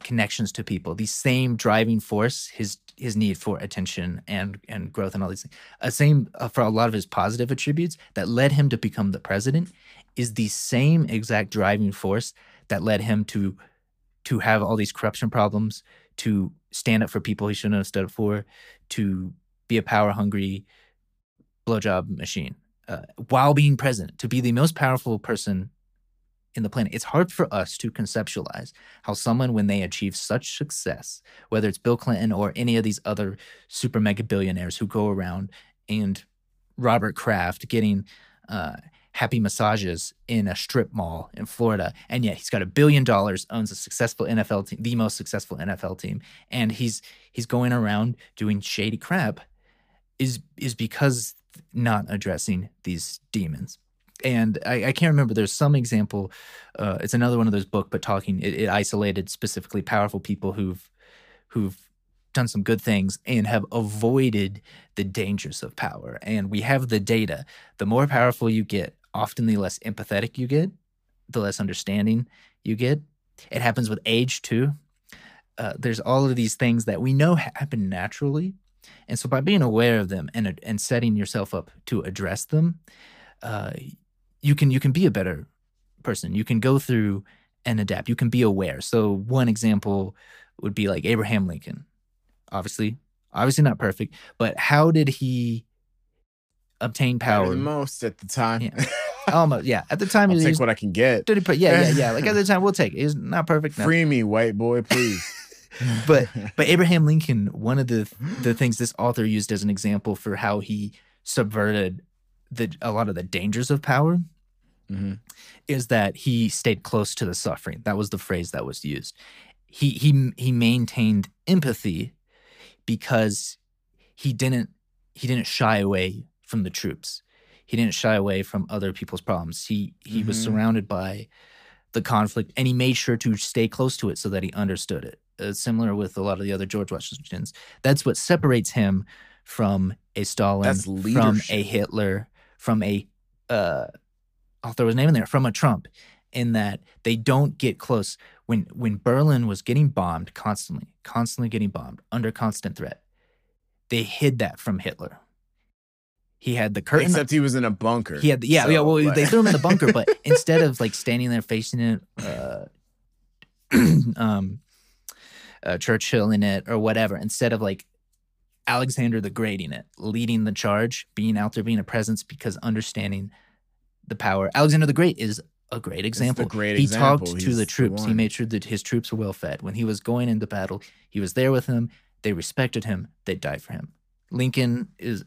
connections to people, the same driving force, his need for attention and growth and all these things, for a lot of his positive attributes that led him to become the president, is the same exact driving force that led him to have all these corruption problems, to stand up for people he shouldn't have stood up for, to be a power-hungry blowjob machine while being president, to be the most powerful person in the planet. It's hard for us to conceptualize how someone, when they achieve such success, whether it's Bill Clinton or any of these other super mega billionaires who go around, and Robert Kraft getting happy massages in a strip mall in Florida, and yet he's got $1 billion, owns a successful NFL team, the most successful NFL team, and he's going around doing shady crap, is because not addressing these demons. And I can't remember, there's some example, it's another one of those books, but it isolated specifically powerful people who've done some good things and have avoided the dangers of power. And we have the data. The more powerful you get, often the less empathetic you get, the less understanding you get. It happens with age too. There's all of these things that we know happen naturally. And so by being aware of them and setting yourself up to address them, you can be a better person. You can go through and adapt. You can be aware. So one example would be like Abraham Lincoln. Obviously not perfect, but how did he obtain power? Most at the time. Yeah. Almost, yeah. At the time, I'll take what I can get. Yeah. Like at the time, we'll take it. It's not perfect. No. Free me, white boy, please. But Abraham Lincoln, one of the things this author used as an example for how he subverted a lot of the dangers of power, mm-hmm. is that he stayed close to the suffering. That was the phrase that was used. He maintained empathy because he didn't shy away from the troops. He didn't shy away from other people's problems. He mm-hmm. was surrounded by the conflict, and he made sure to stay close to it so that he understood it. Similar with a lot of the other George Washingtons. That's what separates him from a Stalin, from a Hitler, from a I'll throw his name in there, from a Trump, in that they don't get close. When Berlin was getting bombed constantly getting bombed, under constant threat, they hid that from Hitler. He had the curtain. Except he was in a bunker. They threw him in the bunker, but instead of like standing there facing it, Churchill in it or whatever, instead of like Alexander the Great in it, leading the charge, being out there, being a presence, because understanding the power. Alexander the Great is a great example. He talked to the troops. He made sure that his troops were well fed. When he was going into battle, he was there with them. They respected him. They died for him. Lincoln is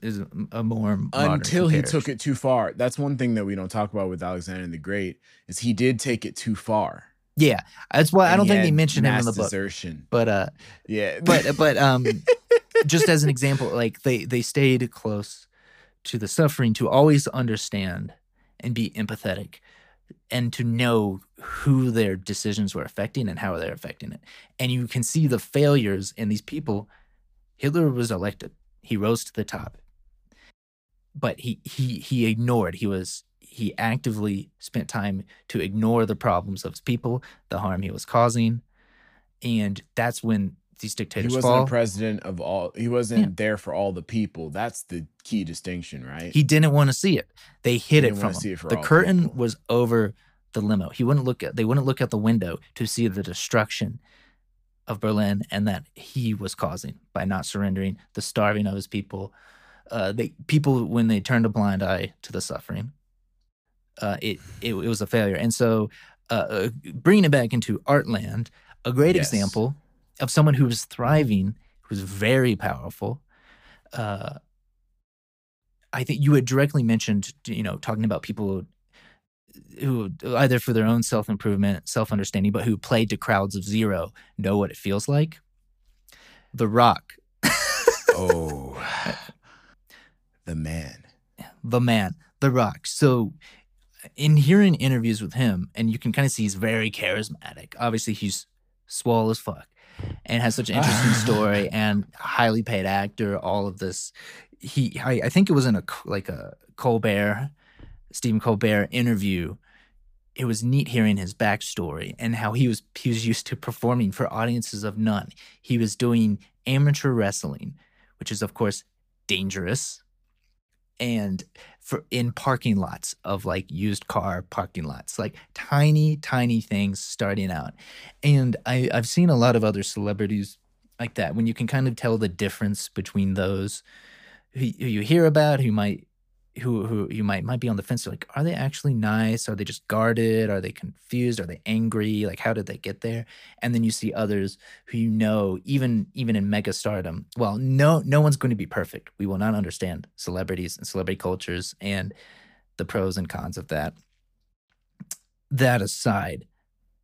a more modern until he took it too far. That's one thing that we don't talk about with Alexander the Great, is he did take it too far. Yeah, that's why I don't think they mentioned him in the book. Desertion. But yeah, but just as an example, like they stayed close to the suffering to always understand and be empathetic, and to know who their decisions were affecting and how they're affecting it. And you can see the failures in these people. Hitler was elected. He rose to the top. But he ignored. He actively spent time to ignore the problems of his people, the harm he was causing. And that's when these dictators fall. He wasn't the president of all. He wasn't there for all the people. That's the key distinction, right? He didn't want to see it. They hid it from him. The curtain was over the limo. They wouldn't look out the window to see the destruction of Berlin and that he was causing by not surrendering, the starving of his people. People, when they turned a blind eye to the suffering, it was a failure. And so bringing it back into art land, a great example of someone who was thriving, who was very powerful. I think you had directly mentioned, talking about people who either for their own self-improvement, self-understanding, but who played to crowds of zero, know what it feels like. The Rock. The man, The Rock. So in hearing interviews with him, and you can kind of see he's very charismatic. Obviously, he's swole as fuck and has such an interesting story and highly paid actor, all of this. I think it was in a Stephen Colbert interview. It was neat hearing his backstory and how he was used to performing for audiences of none. He was doing amateur wrestling, which is, of course, dangerous, and in parking lots of used car parking lots, tiny things starting out. And I've seen a lot of other celebrities like that, when you can kind of tell the difference between those who you hear about, who you might be on the fence. You're like, are they actually nice? Are they just guarded? Are they confused? Are they angry? How did they get there? And then you see others who, even in mega stardom, well, no one's going to be perfect. We will not understand celebrities and celebrity cultures and the pros and cons of that. That aside,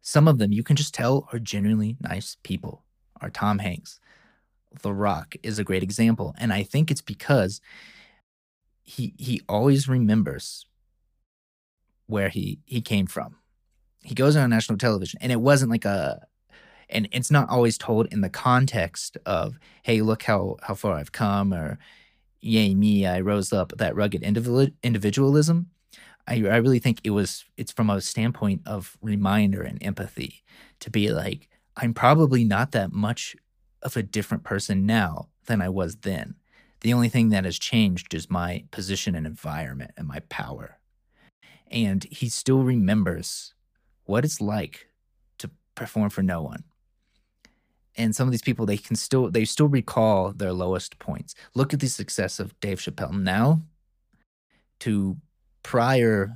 some of them you can just tell are genuinely nice people. Our Tom Hanks, The Rock is a great example. And I think it's because he always remembers where he came from. He goes on national television, and it wasn't and it's not always told in the context of, hey, look how far I've come, or yay me, I rose up, that rugged individualism. I really think it's from a standpoint of reminder and empathy to be like, I'm probably not that much of a different person now than I was then. The only thing that has changed is my position and environment and my power. And he still remembers what it's like to perform for no one. And some of these people, they still recall their lowest points. Look at the success of Dave Chappelle now to prior,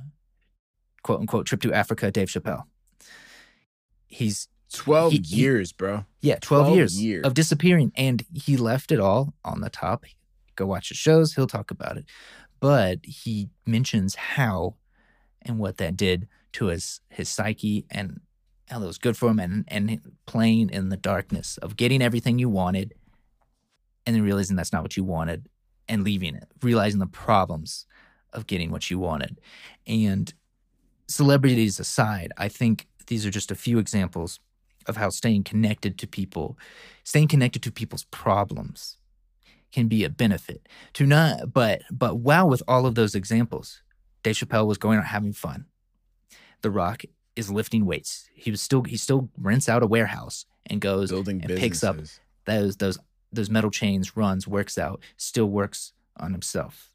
quote unquote, trip to Africa, Dave Chappelle. He's 12 years, bro. Yeah, 12 years of disappearing. And he left it all on the top. Go watch his shows. He'll talk about it. But he mentions how and what that did to his psyche and how that was good for him, and playing in the darkness of getting everything you wanted and then realizing that's not what you wanted and leaving it, realizing the problems of getting what you wanted. And celebrities aside, I think these are just a few examples of how staying connected to people's problems can be a benefit. But wow, with all of those examples, Dave Chappelle was going out having fun. The Rock is lifting weights. He still rents out a warehouse and goes building and businesses. Picks up those metal chains, runs, works out, still works on himself.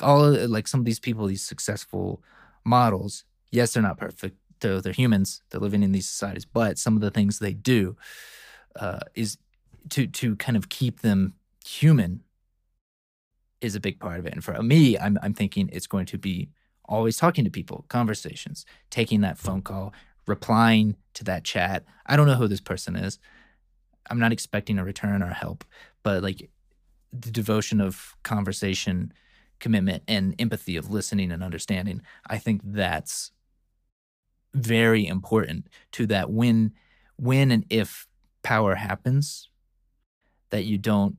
All some of these people, these successful models, yes, they're not perfect. They're humans. They're living in these societies. But some of the things they do is to kind of keep them human is a big part of it. And for me, I'm thinking it's going to be always talking to people, conversations, taking that phone call, replying to that chat. I don't know who this person is. I'm not expecting a return or help, but the devotion of conversation, commitment, and empathy of listening and understanding, I think that's very important to that when and if power happens, that you don't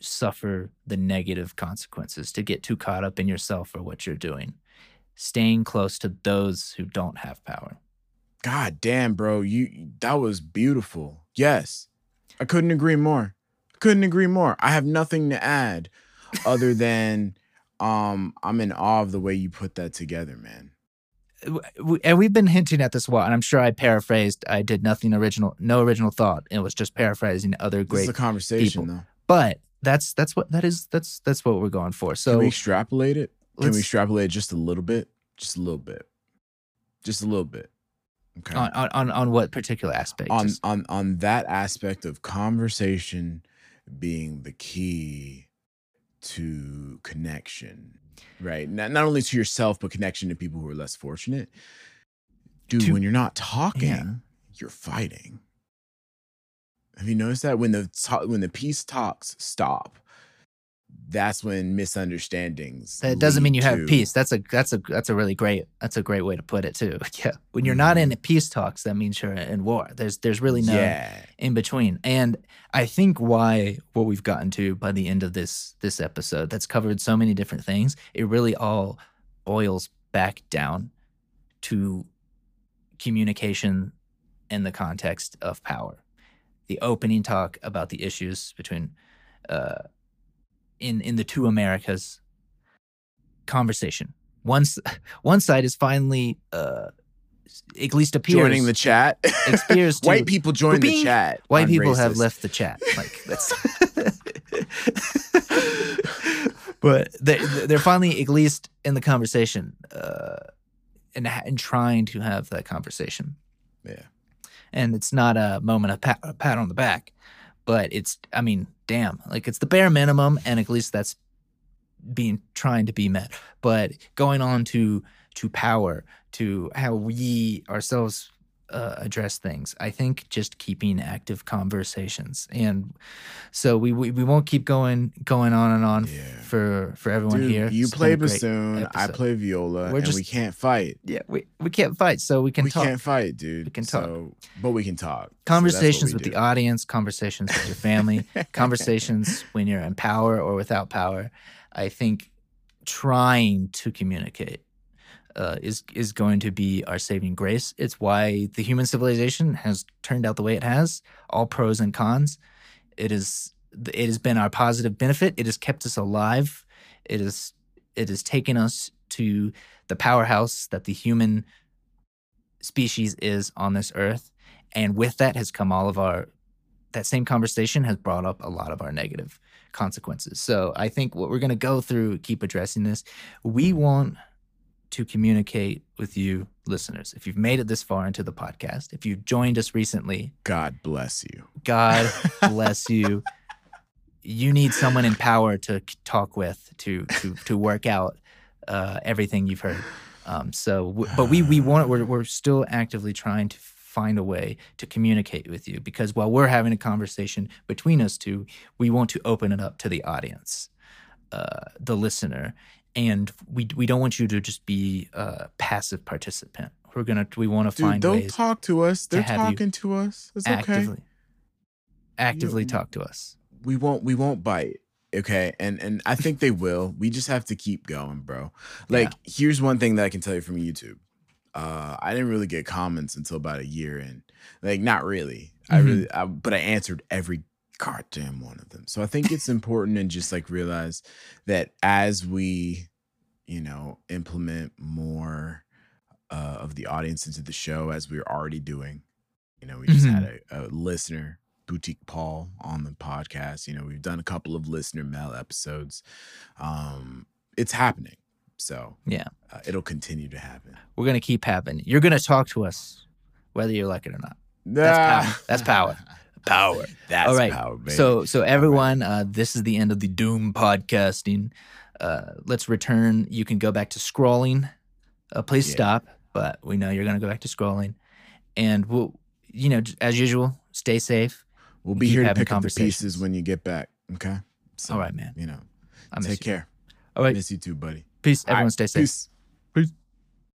suffer the negative consequences, to get too caught up in yourself or what you're doing. staying close to those who don't have power. God damn, bro. That was beautiful. Yes. I couldn't agree more. I have nothing to add other than I'm in awe of the way you put that together, man. And we've been hinting at this a while, and I'm sure I paraphrased. I did nothing original, no original thought. It was just paraphrasing other great people. It's a conversation, though. But that's what we're going for. So can we extrapolate it? Can we extrapolate it just a little bit? Okay. On what particular aspect? On that aspect of conversation being the key to connection, right? Not only to yourself, but connection to people who are less fortunate. Dude, when you're not talking, you're fighting. Have you noticed that? When the peace talks stop, that's when misunderstandings. That doesn't mean you have peace. That's a great way to put it too. Yeah. When you're not in peace talks, that means you're in war. There's really no in between. And I think what we've gotten to by the end of this episode that's covered so many different things, it really all boils back down to communication in the context of power. The opening talk about the issues between in the two Americas, conversation. One side is finally, at least appears... Joining the chat. Appears to, white people join the chat. White people have left the chat. Like that's. But they're finally, at least in the conversation, and trying to have that conversation. Yeah. And it's not a moment of pat on the back, but it's, I mean, damn, like it's the bare minimum, and at least that's trying to be met. But going on to power, to how we ourselves address things, I think just keeping active conversations. And so we won't keep going on and on for everyone. Dude, here. You play bassoon, I play viola, we can't fight. Yeah, we can't fight, so we can talk. We can't fight, dude. We can talk. But we can talk. Conversations with the audience, conversations with your family, conversations when you're in power or without power. I think trying to communicate is going to be our saving grace. It's why the human civilization has turned out the way it has, all pros and cons. It has been our positive benefit. It has kept us alive. It has taken us to the powerhouse that the human species is on this earth. And with that has come that same conversation has brought up a lot of our negative consequences. So I think what we're going to go through, keep addressing this. We want to communicate with you listeners. If you've made it this far into the podcast, if you've joined us recently, God bless you. God bless you. You need someone in power to talk with, to work out everything you've heard. We're still actively trying to find a way to communicate with you, because while we're having a conversation between us two, we want to open it up to the audience, the listener. And we don't want you to just be a passive participant. We want to find ways. Don't talk to us. They're talking to us. It's okay. Actively talk to us. We won't bite. Okay. And I think they will. We just have to keep going, bro. Like, here's one thing that I can tell you from YouTube. I didn't really get comments until about a year in. Like, not really. Mm-hmm. But I answered every goddamn one of them. So I think it's important and just like realize that as we, implement more of the audience into the show, as we're already doing, we just had a listener, Boutique Paul, on the podcast. We've done a couple of listener mail episodes. It's happening. So it'll continue to happen. We're going to keep happening. You're going to talk to us whether you like it or not. That's power. Power. That's all right. Power, baby. So everyone, this is the end of the Doom podcasting. Let's return. You can go back to scrolling. Please stop, but we know you're going to go back to scrolling. And we'll, as usual, stay safe. We'll be here to pick up the pieces when you get back. Okay. So, all right, man. Take care. All right. Miss you too, buddy. Peace. Everyone, stay safe. Peace.